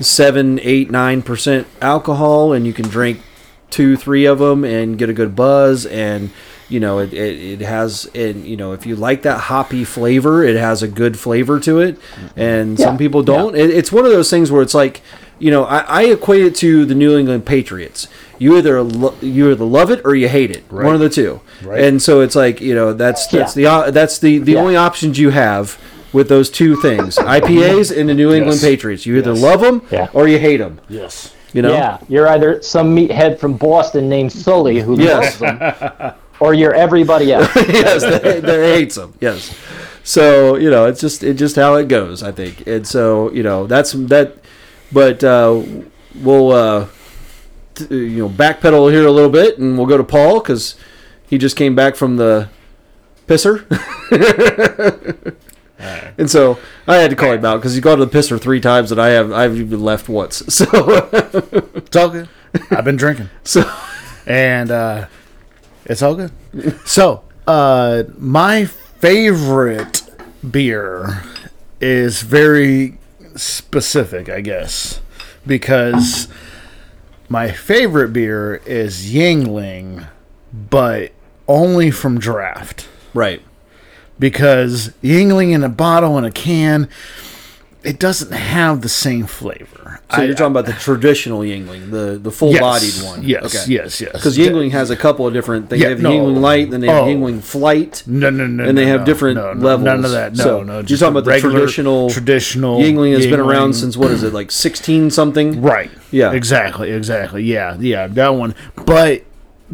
seven, eight, nine percent alcohol, and you can drink two, three of them and get a good buzz and. You know, it, it, it has, and you know, if you like that hoppy flavor, it has a good flavor to it. And yeah. some people don't. Yeah. It, it's one of those things where it's like, you know, I, I equate it to the New England Patriots. You either lo- you either love it or you hate it, right. one of the two. Right. And so it's like, you know, that's that's yeah. the that's the, the yeah. only options you have with those two things, I P As and the New England yes. Patriots. You either yes. love them yeah. or you hate them. Yes. You know? Yeah. You're either some meathead from Boston named Sully who yes. loves them. Or you're everybody else. yes, they, they hates them. Yes, so you know it's just it's just how it goes, I think. And so you know that's that. But uh, we'll uh, t- you know backpedal here a little bit, and we'll go to Paul because he just came back from the pisser. Right. And so I had to call him out because he's gone to the pisser three times, and I have I've even left once. So it's all good. I've been drinking. So and. Uh, It's all good. So, uh, my favorite beer is very specific, I guess, because my favorite beer is Yingling, but only from draft. Right. Because Yingling in a bottle and a can, it doesn't have the same flavor. So I, you're talking about the traditional Yingling, the, the full-bodied yes, one. Yes, okay. yes, yes. Because Yingling has a couple of different things. Yeah, they have no, Yingling Light, then they have oh, Yingling Flight. No, no, no. And they no, have different no, no, levels. None of that. No, so no. You're talking about the traditional, traditional Yingling that's Yingling. been around since, what is it, like sixteen something? Right. Yeah. Exactly, exactly. Yeah, yeah, that one. But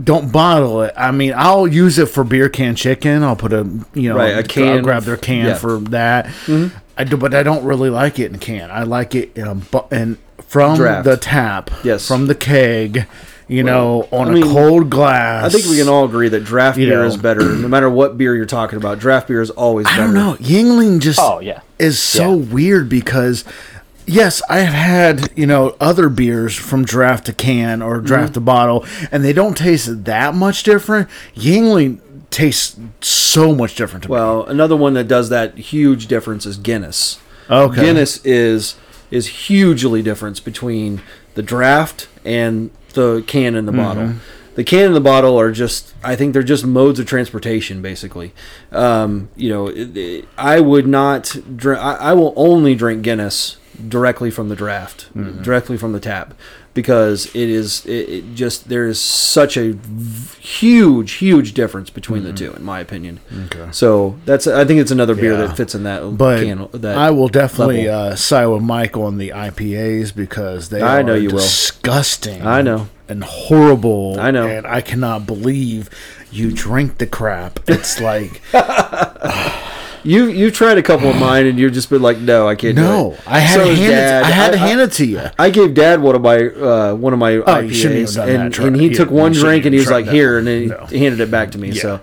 don't bottle it. I mean, I'll use it for beer can chicken. I'll put a, you know, right, a can. I'll grab their can yeah. for that. Mm-hmm. I do, but I don't really like it in a can. I like it in a bu- and from draft. the tap, yes. from the keg, you well, know, on I a mean, cold glass. I think we can all agree that draft beer know. is better. No matter what beer you're talking about, draft beer is always better. I don't know. Yingling just oh, yeah. is so yeah. weird because, yes, I've had, you know, other beers from draft to can or draft mm-hmm. to bottle, and they don't taste that much different. Yingling tastes so much different to well, me. Well, another one that does that huge difference is Guinness. Okay. Guinness is is hugely different between the draft and the can and the mm-hmm. bottle. The can and the bottle are just, I think they're just modes of transportation, basically. Um, you know, it, it, I would not drink, I, I will only drink Guinness directly from the draft, mm-hmm. directly from the tap. Because it is, it, it just there is such a v- huge, huge difference between mm-hmm. the two, in my opinion. Okay. So that's, I think it's another beer yeah. that fits in that. But can, that I will definitely uh, side with Mike on the I P As because they I are know you disgusting. Will. I know. And horrible. I know. And I cannot believe you drink the crap. It's like. You you tried a couple of mine and you've just been like, no, I can't. No, do it. I had so to hand Dad, it. I had I, to hand I, it to you. I gave Dad one of my uh, one of my oh, I P As and, and he yeah, took one drink and he was like, here, and then no. he handed it back to me. Yeah. So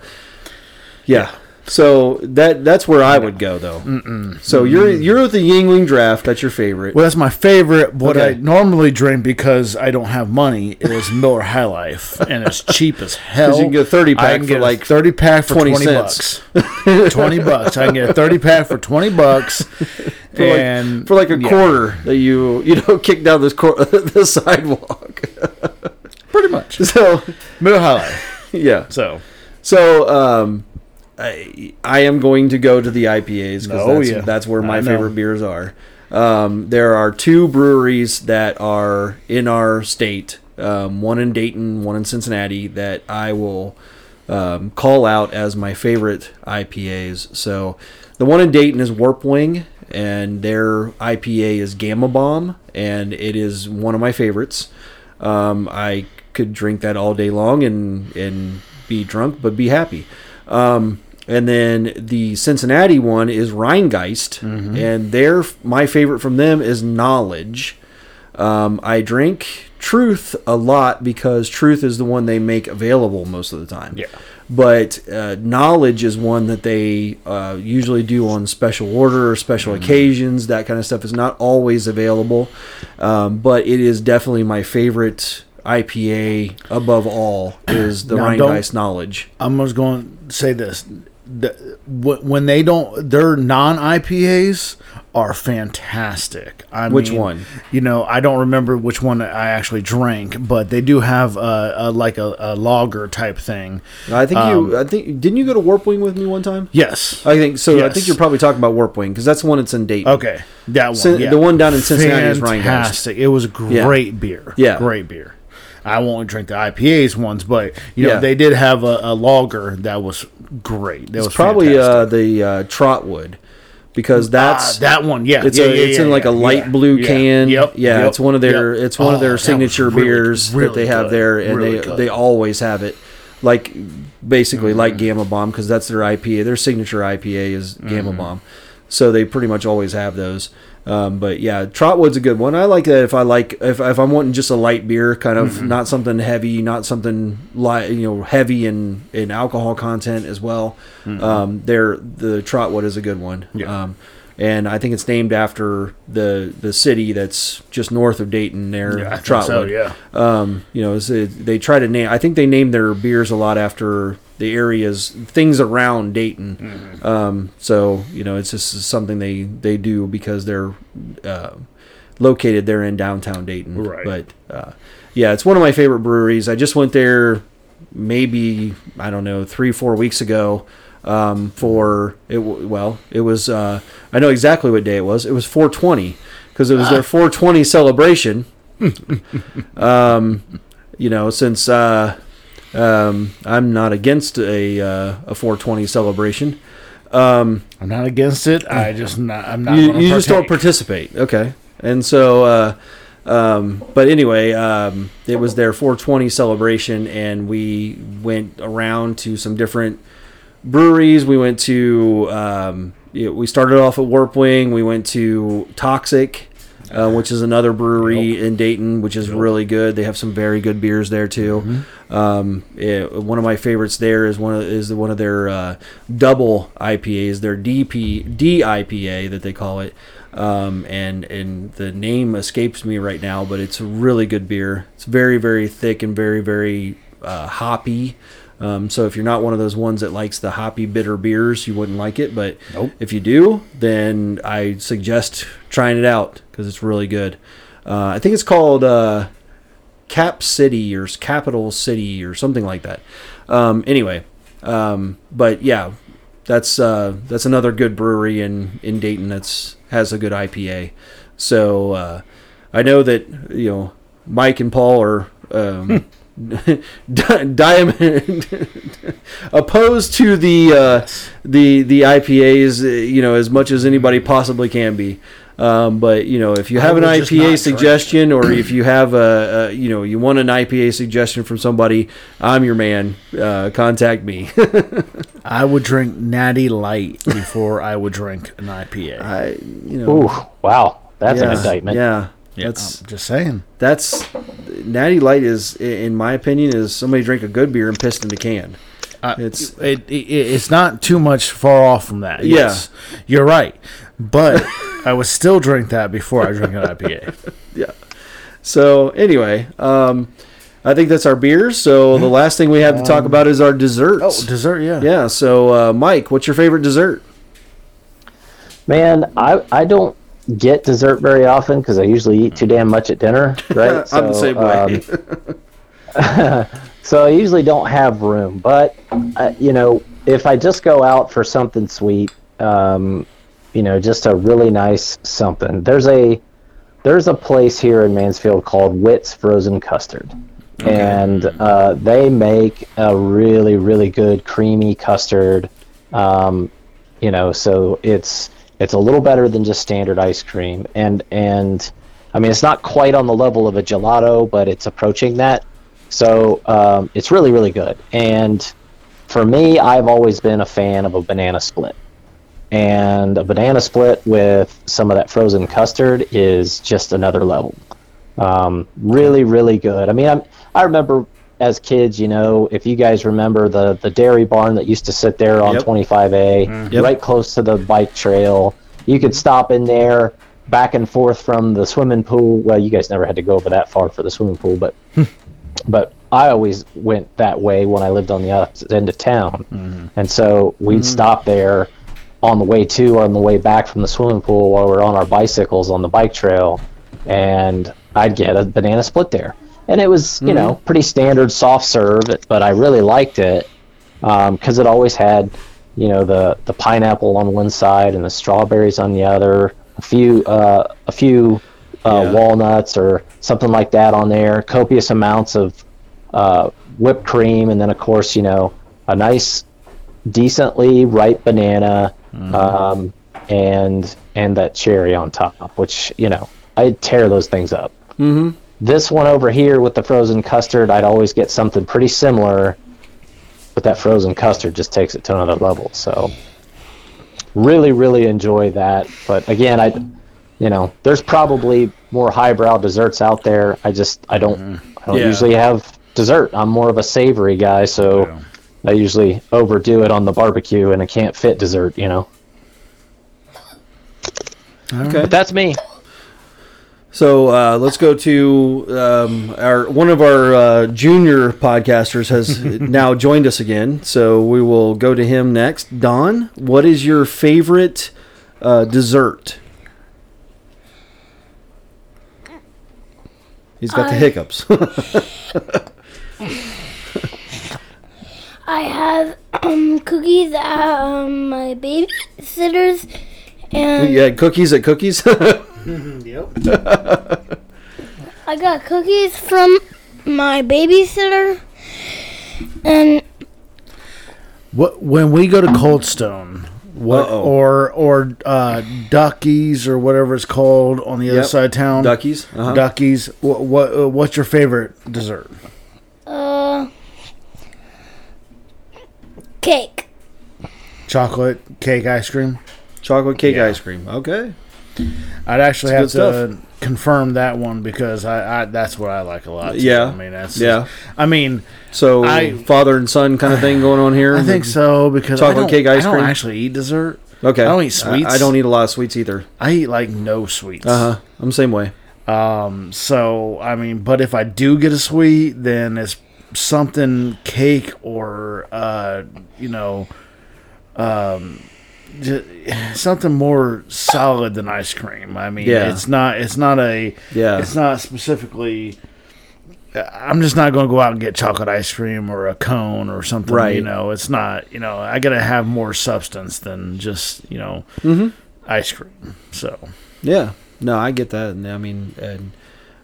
yeah. yeah, so that that's where I would go though. Mm-mm. So you're you're with the Yingling draft. That's your favorite. Well, that's my favorite. What okay. I normally drink because I don't have money is Miller High Life, and it's cheap as hell. Because you can get a thirty pack I can for get like thirty pack for twenty, 20 bucks. Twenty bucks. I can get a thirty pack for twenty bucks, for and like, for like a yeah. quarter that you you know kick down this cor- the sidewalk. Pretty much. So Miller High Life. Yeah. So so um, I I am going to go to the I P As because no, that's, yeah. that's where my I favorite know. beers are. Um, there are two breweries that are in our state, um, one in Dayton, one in Cincinnati, that I will. Um, call out as my favorite I P As. So the one in Dayton is Warped Wing, and their I P A is Gamma Bomb, and it is one of my favorites. Um, I could drink that all day long and and be drunk but be happy. Um, and then the Cincinnati one is Rhinegeist, mm-hmm. and their my favorite from them is Knowledge. Um, I drink Truth a lot because Truth is the one they make available most of the time. Yeah. But uh, Knowledge is one that they uh, usually do on special order or special mm-hmm. occasions. That kind of stuff is not always available, um, but it is definitely my favorite I P A above all is the Rhinegeist Knowledge. I'm just going to say this. The, when they don't, their non-I P As are fantastic. I which mean, one? You know, I don't remember which one I actually drank, but they do have a, a like a, a lager type thing. I think um, you. I think didn't you go to Warped Wing with me one time? Yes, I think so. Yes. I think you're probably talking about Warped Wing because that's the one that's in Dayton. Okay, that one. So, yeah. The one down in Cincinnati is Rhinegeist. Fantastic. It was great yeah. beer. Yeah, great beer. I won't drink the I P As ones, but you know yeah. they did have a, a lager that was great. That it's was probably uh, the uh, Trotwood because that's ah, that one. Yeah, it's, yeah, a, yeah, it's yeah, in yeah, like a light yeah, blue yeah, can. Yeah, yep, yeah yep, it's one of their yep. it's one oh, of their signature that really, beers really that they have good, there, and really they good. they always have it. Like basically mm-hmm. like Gamma Bomb because that's their I P A. Their signature I P A is Gamma mm-hmm. Bomb, so they pretty much always have those. Um, but yeah, Trotwood's a good one. I like that if I like if if I'm wanting just a light beer, kind of mm-hmm. not something heavy, not something light, you know, heavy in, in alcohol content as well. Mm-hmm. Um, there, the Trotwood is a good one. Yeah. Um, and I think it's named after the the city that's just north of Dayton. There, yeah, I Trotwood. So, yeah. Um, you know, it, they try to name. I think they name their beers a lot after the areas, things around Dayton. Mm-hmm. Um, so, you know, it's just something they, they do because they're uh, located there in downtown Dayton. Right. But, uh, yeah, it's one of my favorite breweries. I just went there maybe, I don't know, three, four weeks ago um, for, it. well, it was, uh, I know exactly what day it was. It was four twenty because it was ah. their four twenty celebration. um, you know, since... Uh, Um, I'm not against a uh, a four twenty celebration. Um, I'm not against it. I just not. I'm not. You, you just don't participate. Okay. And so, uh, um, but anyway, um, it was their four twenty celebration, and we went around to some different breweries. We went to. Um, you know, we started off at Warped Wing. We went to Toxic. Uh, which is another brewery nope. in Dayton, which is nope. really good. They have some very good beers there too. Mm-hmm. Um, it, one of my favorites there is one of, is one of their uh, double I P As, their D P D I P A that they call it. Um, and and the name escapes me right now, but it's a really good beer. It's very very thick and very very uh, hoppy. Um, so if you're not one of those ones that likes the hoppy, bitter beers, you wouldn't like it. But nope. if you do, then I suggest trying it out because it's really good. Uh, I think it's called uh, Cap City or Capital City or something like that. Um, anyway, um, but yeah, that's uh, that's another good brewery in, in Dayton that's has a good I P A. So uh, I know that you know Mike and Paul are. Um, Diamond opposed to the uh, the the I P As, you know, as much as anybody possibly can be. Um, but you know, if you have an I P A suggestion, or if you have a, a you know you want an I P A suggestion from somebody, I'm your man. Uh, contact me. I would drink Natty Light before I would drink an I P A. I, you know, ooh, wow, that's yeah, an indictment. Yeah. Yeah, that's I'm just saying. That's Natty Light is, in my opinion, is somebody drink a good beer and pissed in the can. Uh, it's it, it it's not too much far off from that. Yeah, yes, you're right. But I would still drink that before I drink an I P A. Yeah. So anyway, um, I think that's our beers. So the last thing we have to talk um, about is our desserts. Oh, dessert, yeah, yeah. So uh, Mike, what's your favorite dessert? Man, I I don't. get dessert very often because I usually eat too damn much at dinner, right? So, I'm the same way. um, so I usually don't have room, but uh, you know, if I just go out for something sweet, um, you know, just a really nice something. There's a there's a place here in Mansfield called Witz Frozen Custard, okay. and uh, they make a really really good creamy custard. Um, you know, so it's. It's a little better than just standard ice cream, and and I mean it's not quite on the level of a gelato, but it's approaching that. So um, it's really, really good. And for me, I've always been a fan of a banana split. And a banana split with some of that frozen custard is just another level. Um, really, really good. I mean, I'm, I remember as kids, you know, if you guys remember the, the Dairy Barn that used to sit there on yep. twenty-five A, mm, yep. right close to the bike trail. You could stop in there, back and forth from the swimming pool. Well, you guys never had to go over that far for the swimming pool, but but I always went that way when I lived on the opposite end of town. Mm. And so we'd mm. stop there on the way to or on the way back from the swimming pool while we're on our bicycles on the bike trail, and I'd get a banana split there. And it was, you mm-hmm. know, pretty standard soft serve, but I really liked it because um, it always had, you know, the, the pineapple on one side and the strawberries on the other, a few uh, a few uh, yeah. walnuts or something like that on there, copious amounts of uh, whipped cream, and then, of course, you know, a nice, decently ripe banana mm-hmm. um, and and that cherry on top, which, you know, I'd tear those things up. Mm-hmm. This one over here with the frozen custard, I'd always get something pretty similar, but that frozen custard just takes it to another level. So really, really enjoy that. But again, I, you know, there's probably more highbrow desserts out there. I just, I don't, mm-hmm. I don't yeah. usually have dessert. I'm more of a savory guy, so yeah. I usually overdo it on the barbecue and I can't fit dessert, you know. Okay. But that's me. So uh, let's go to um, our one of our uh, junior podcasters has now joined us again. So we will go to him next. Don, what is your favorite uh, dessert? He's got I, the hiccups. I have um, cookies at um, my babysitter's. And you had cookies at cookies? Yep. I got cookies from my babysitter. And what when we go to Cold Stone, what Uh-oh. or or uh, Duckies or whatever it's called on the yep. other side of town, Duckies, uh-huh. Duckies. What what uh, what's your favorite dessert? Uh, cake, chocolate cake ice cream. Chocolate cake yeah. ice cream. Okay. I'd actually have to stuff. confirm that one because I, I that's what I like a lot. Too. Yeah. I mean, that's. Yeah. Just, I mean. So, I, father and son kind of thing going on here? I think so because chocolate cake ice cream. I don't actually eat dessert. Okay. I don't eat sweets. I, I don't eat a lot of sweets either. I eat like no sweets. Uh huh. I'm the same way. Um. So, I mean, but if I do get a sweet, then it's something cake or, uh, you know, um, something more solid than ice cream. I mean, yeah. it's not. It's not a. Yeah. It's not specifically. I'm just not going to go out and get chocolate ice cream or a cone or something. Right. You know, it's not. You know, I got to have more substance than just you know mm-hmm. ice cream. So. Yeah. No, I get that. I mean, and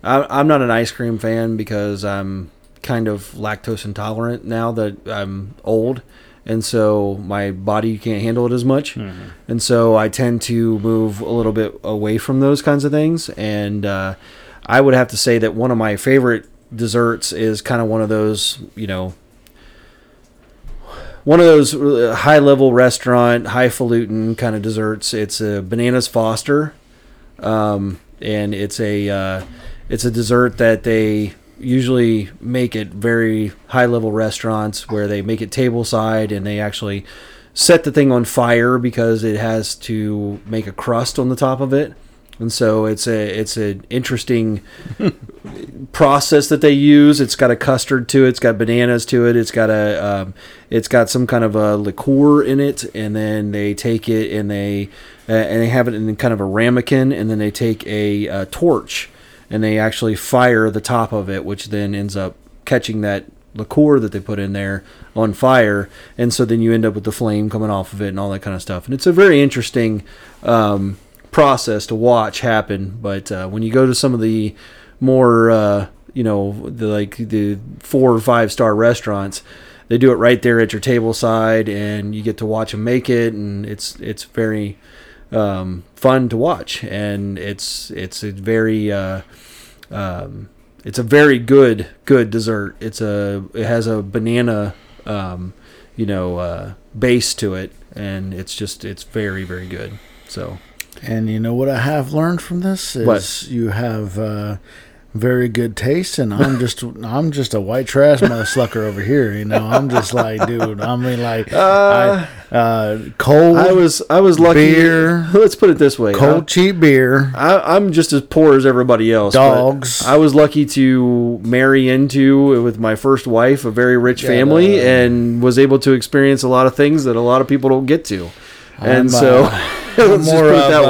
I, I'm not an ice cream fan because I'm kind of lactose intolerant now that I'm old. And so my body can't handle it as much. Mm-hmm. And so I tend to move a little bit away from those kinds of things. And uh, I would have to say that one of my favorite desserts is kind of one of those, you know, one of those high-level restaurant, highfalutin kind of desserts. It's a Bananas Foster. Um, and it's a uh, it's a dessert that they usually make at very high-level restaurants where they make it tableside and they actually set the thing on fire because it has to make a crust on the top of it. And so it's a it's an interesting process that they use. It's got a custard to it. It's got bananas to it. It's got a um, it's got some kind of a liqueur in it, and then they take it and they uh, and they have it in kind of a ramekin, and then they take a, a torch. And they actually fire the top of it, which then ends up catching that liqueur that they put in there on fire. And so then you end up with the flame coming off of it and all that kind of stuff. And it's a very interesting um, process to watch happen. But uh, when you go to some of the more, uh, you know, the, like the four or five star restaurants, they do it right there at your table side and you get to watch them make it. And it's, it's very... Um, fun to watch, and it's it's a very uh, um, It's a very good good dessert. It's a it has a banana um, you know uh, base to it, and it's just it's very very good. So. And you know what I have learned from this is what? You have uh, very good taste, and I'm just I'm just a white trash motherfucker over here. You know, I'm just like, dude. I mean, like, uh, I, uh, cold. I was I was lucky. Beer. Let's put it this way: cold, I, cheap beer. I, I'm just as poor as everybody else. Dogs. I was lucky to marry into with my first wife a very rich yeah, family, uh, and was able to experience a lot of things that a lot of people don't get to. And I'm, so, uh, let's just put it that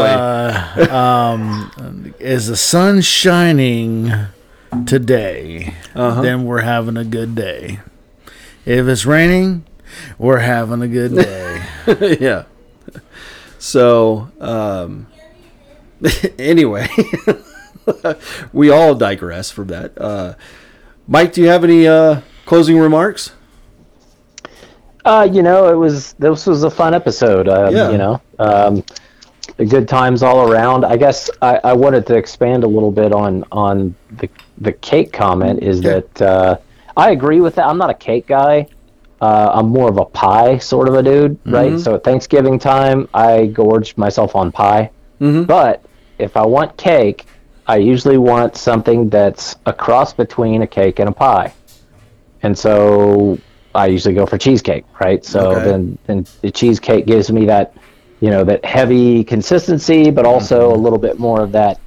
of, way. Uh, um, is the sun shining today, uh-huh. then we're having a good day. If it's raining, we're having a good day. Yeah. So, um, anyway, we all digress from that. Uh, Mike, do you have any uh, closing remarks? Uh, you know, it was this was a fun episode. Um, yeah. You know, um, good times all around. I guess I, I wanted to expand a little bit on on the the cake comment. Is yeah. that uh, I agree with that. I'm not a cake guy. Uh, I'm more of a pie sort of a dude, mm-hmm. right? So at Thanksgiving time, I gorge myself on pie. Mm-hmm. But if I want cake, I usually want something that's a cross between a cake and a pie, and so. I usually go for cheesecake, right? So okay. then, then the cheesecake gives me that, you know, that heavy consistency, but also mm-hmm. a little bit more of that,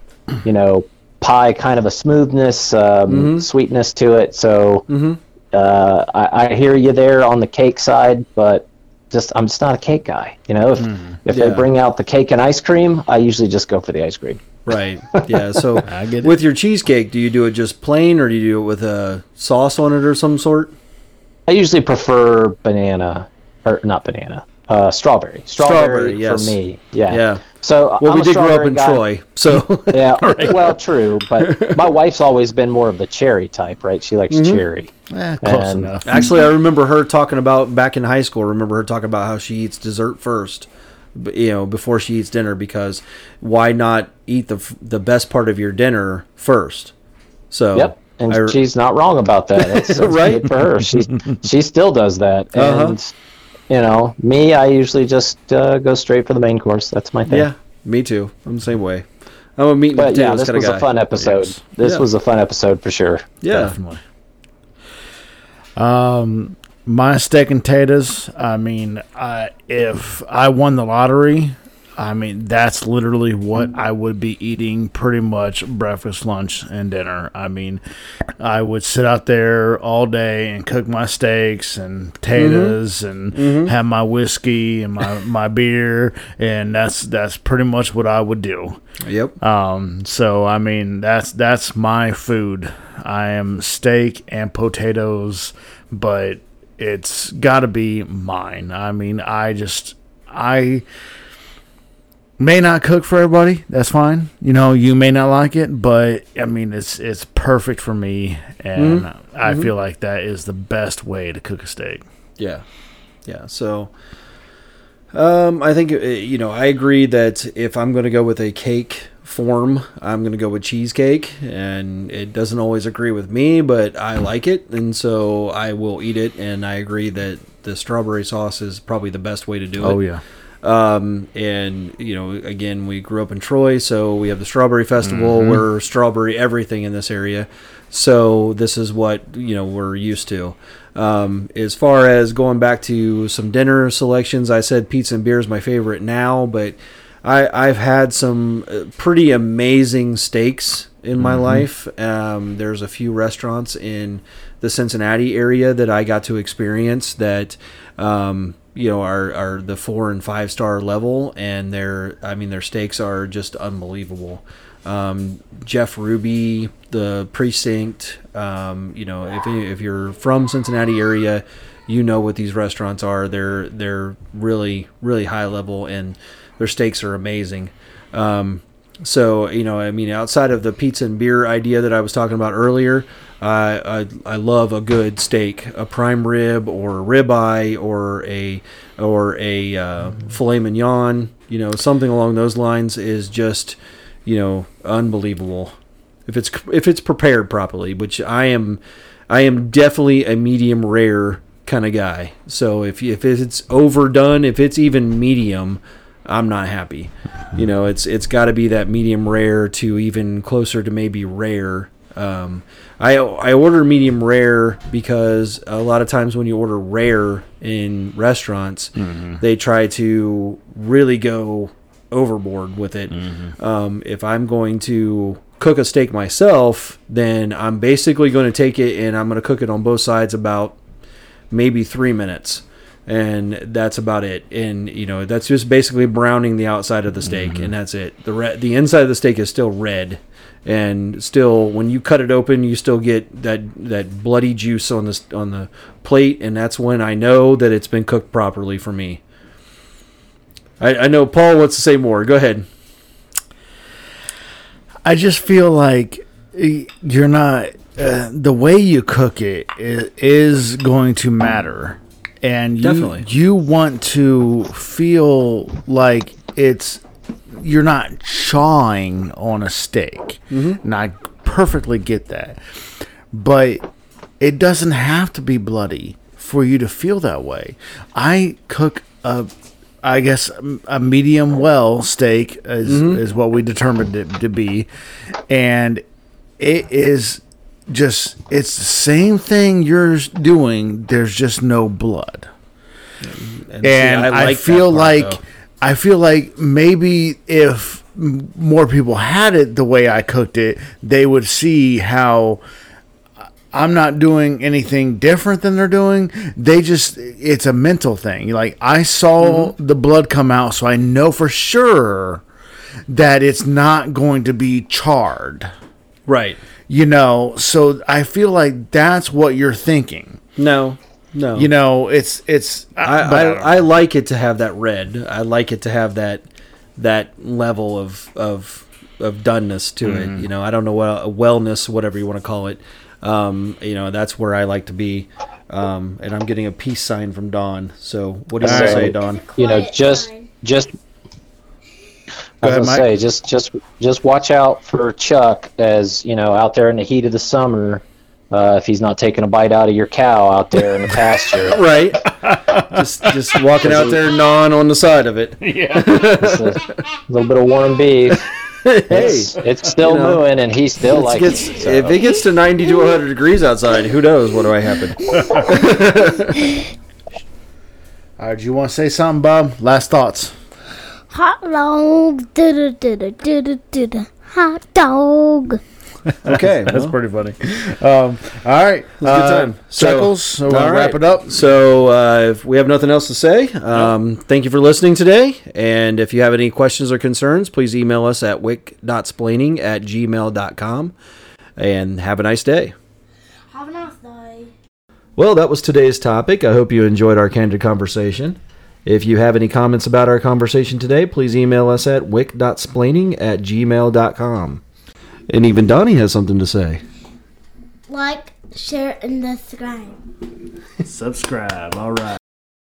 you know, pie kind of a smoothness, um, mm-hmm. sweetness to it. So mm-hmm. uh, I, I hear you there on the cake side, but just I'm just not a cake guy. You know, if mm, if yeah. they bring out the cake and ice cream, I usually just go for the ice cream. Right. Yeah. So I get it. With your cheesecake, do you do it just plain, or do you do it with a sauce on it or some sort? I usually prefer banana, or not banana, uh, strawberry. Strawberry, strawberry yes. for me, yeah. yeah. So well, I'm we did grow up in guy. Troy, so yeah. Right. Well, true, but my wife's always been more of the cherry type, right? She likes mm-hmm. cherry. Eh, close and, enough. Actually, I remember her talking about back in high school. I remember her talking about how she eats dessert first, you know, before she eats dinner, because why not eat the the best part of your dinner first? So. Yep. And I, she's not wrong about that. It's, it's right? good for her. She she still does that. And, uh-huh. you know, me, I usually just uh, go straight for the main course. That's my thing. Yeah, me too. I'm the same way. I'm a meat and potatoes yeah, this kind of guy. This was a fun episode. Yes. This yeah. was a fun episode for sure. Yeah. Definitely. Um, my steak and potatoes, I mean, I, if I won the lottery, I mean, that's literally what I would be eating pretty much breakfast, lunch, and dinner. I mean, I would sit out there all day and cook my steaks and potatoes mm-hmm. and mm-hmm. have my whiskey and my, my beer, and that's that's pretty much what I would do. Yep. Um. So, I mean, that's that's my food. I am steak and potatoes, but it's got to be mine. I mean, I just... I... May not cook for everybody. That's fine. You know, you may not like it, but I mean, it's it's perfect for me, and mm-hmm. I mm-hmm. feel like that is the best way to cook a steak. Yeah, yeah. So, um, I think you know, I agree that if I'm going to go with a cake form, I'm going to go with cheesecake, and it doesn't always agree with me, but I like it, and so I will eat it. And I agree that the strawberry sauce is probably the best way to do it. Oh yeah. Um, and you know, again, we grew up in Troy, so we have the Strawberry Festival, mm-hmm. we're strawberry everything in this area. So this is what, you know, we're used to. Um, as far as going back to some dinner selections, I said pizza and beer is my favorite now, but I, I've had some pretty amazing steaks in my mm-hmm. life. Um, there's a few restaurants in the Cincinnati area that I got to experience that, um, you know, are, are the four and five star level, and their I mean their steaks are just unbelievable. Um, Jeff Ruby, The Precinct, um, you know, if you, if you're from Cincinnati area, you know what these restaurants are. They're they're really really high level, and their steaks are amazing. Um, so you know, I mean, outside of the pizza and beer idea that I was talking about earlier. Uh, I I love a good steak, a prime rib or a ribeye or a or a uh, filet mignon. You know, something along those lines is just, you know, unbelievable. if it's if it's prepared properly, which I am I am definitely a medium rare kind of guy. So if if it's overdone, if it's even medium, I'm not happy. You know, it's it's got to be that medium rare to even closer to maybe rare. Um, I I order medium rare because a lot of times when you order rare in restaurants, mm-hmm. they try to really go overboard with it. Mm-hmm. Um, if I'm going to cook a steak myself, then I'm basically going to take it and I'm going to cook it on both sides about maybe three minutes. And that's about it. And, you know, that's just basically browning the outside of the steak, mm-hmm. and that's it. The re- the inside of the steak is still red. And still, when you cut it open, you still get that, that bloody juice on the, on the plate. And that's when I know that it's been cooked properly for me. I, I know Paul wants to say more. Go ahead. I just feel like you're not... Uh, the way you cook it is, is going to matter. And you, Definitely. you want to feel like it's... You're not chawing on a steak. Mm-hmm. And I perfectly get that. But it doesn't have to be bloody for you to feel that way. I cook a, I guess, a medium well steak is, mm-hmm. is what we determined it to be. And it is just, it's the same thing you're doing. There's just no blood. And, and, and see, I, like I feel part, like... Though. I feel like maybe if more people had it the way I cooked it, they would see how I'm not doing anything different than they're doing. They just, it's a mental thing. Like, I saw mm-hmm. the blood come out, so I know for sure that it's not going to be charred. Right. You know, so I feel like that's what you're thinking. No. No, you know, it's it's. I I, I I like it to have that red. I like it to have that that level of of of doneness to mm-hmm. it. You know, I don't know what wellness, whatever you want to call it. Um, you know, that's where I like to be. Um, and I'm getting a peace sign from Don. So what do you want to say, Don? You know, just just. I was gonna say, just just just watch out for Chuck, as you know, out there in the heat of the summer. Uh, if he's not taking a bite out of your cow out there in the pasture, right? Just just walking out there, gnawing on the side of it. Yeah, just a little bit of warm beef. Hey, it's, it's still you know, mooing, and he still likes it. Gets, so. If it gets to ninety to one hundred degrees outside, who knows what will happen? All right, do you want to say something, Bob? Last thoughts. Hot dog, do do do do do do hot dog. Okay, that's well. pretty funny. Um, all right, it was a good time. Uh, so, Chuckles, so we'll right. wrap it up. So uh, if we have nothing else to say, um, nope. thank you for listening today. And if you have any questions or concerns, please email us at wick dot splaining at gmail dot com. And have a nice day. Have a nice day. Well, that was today's topic. I hope you enjoyed our candid conversation. If you have any comments about our conversation today, please email us at wick dot splaining at gmail dot com. And even Donnie has something to say. Like, share, and subscribe. Subscribe, all right.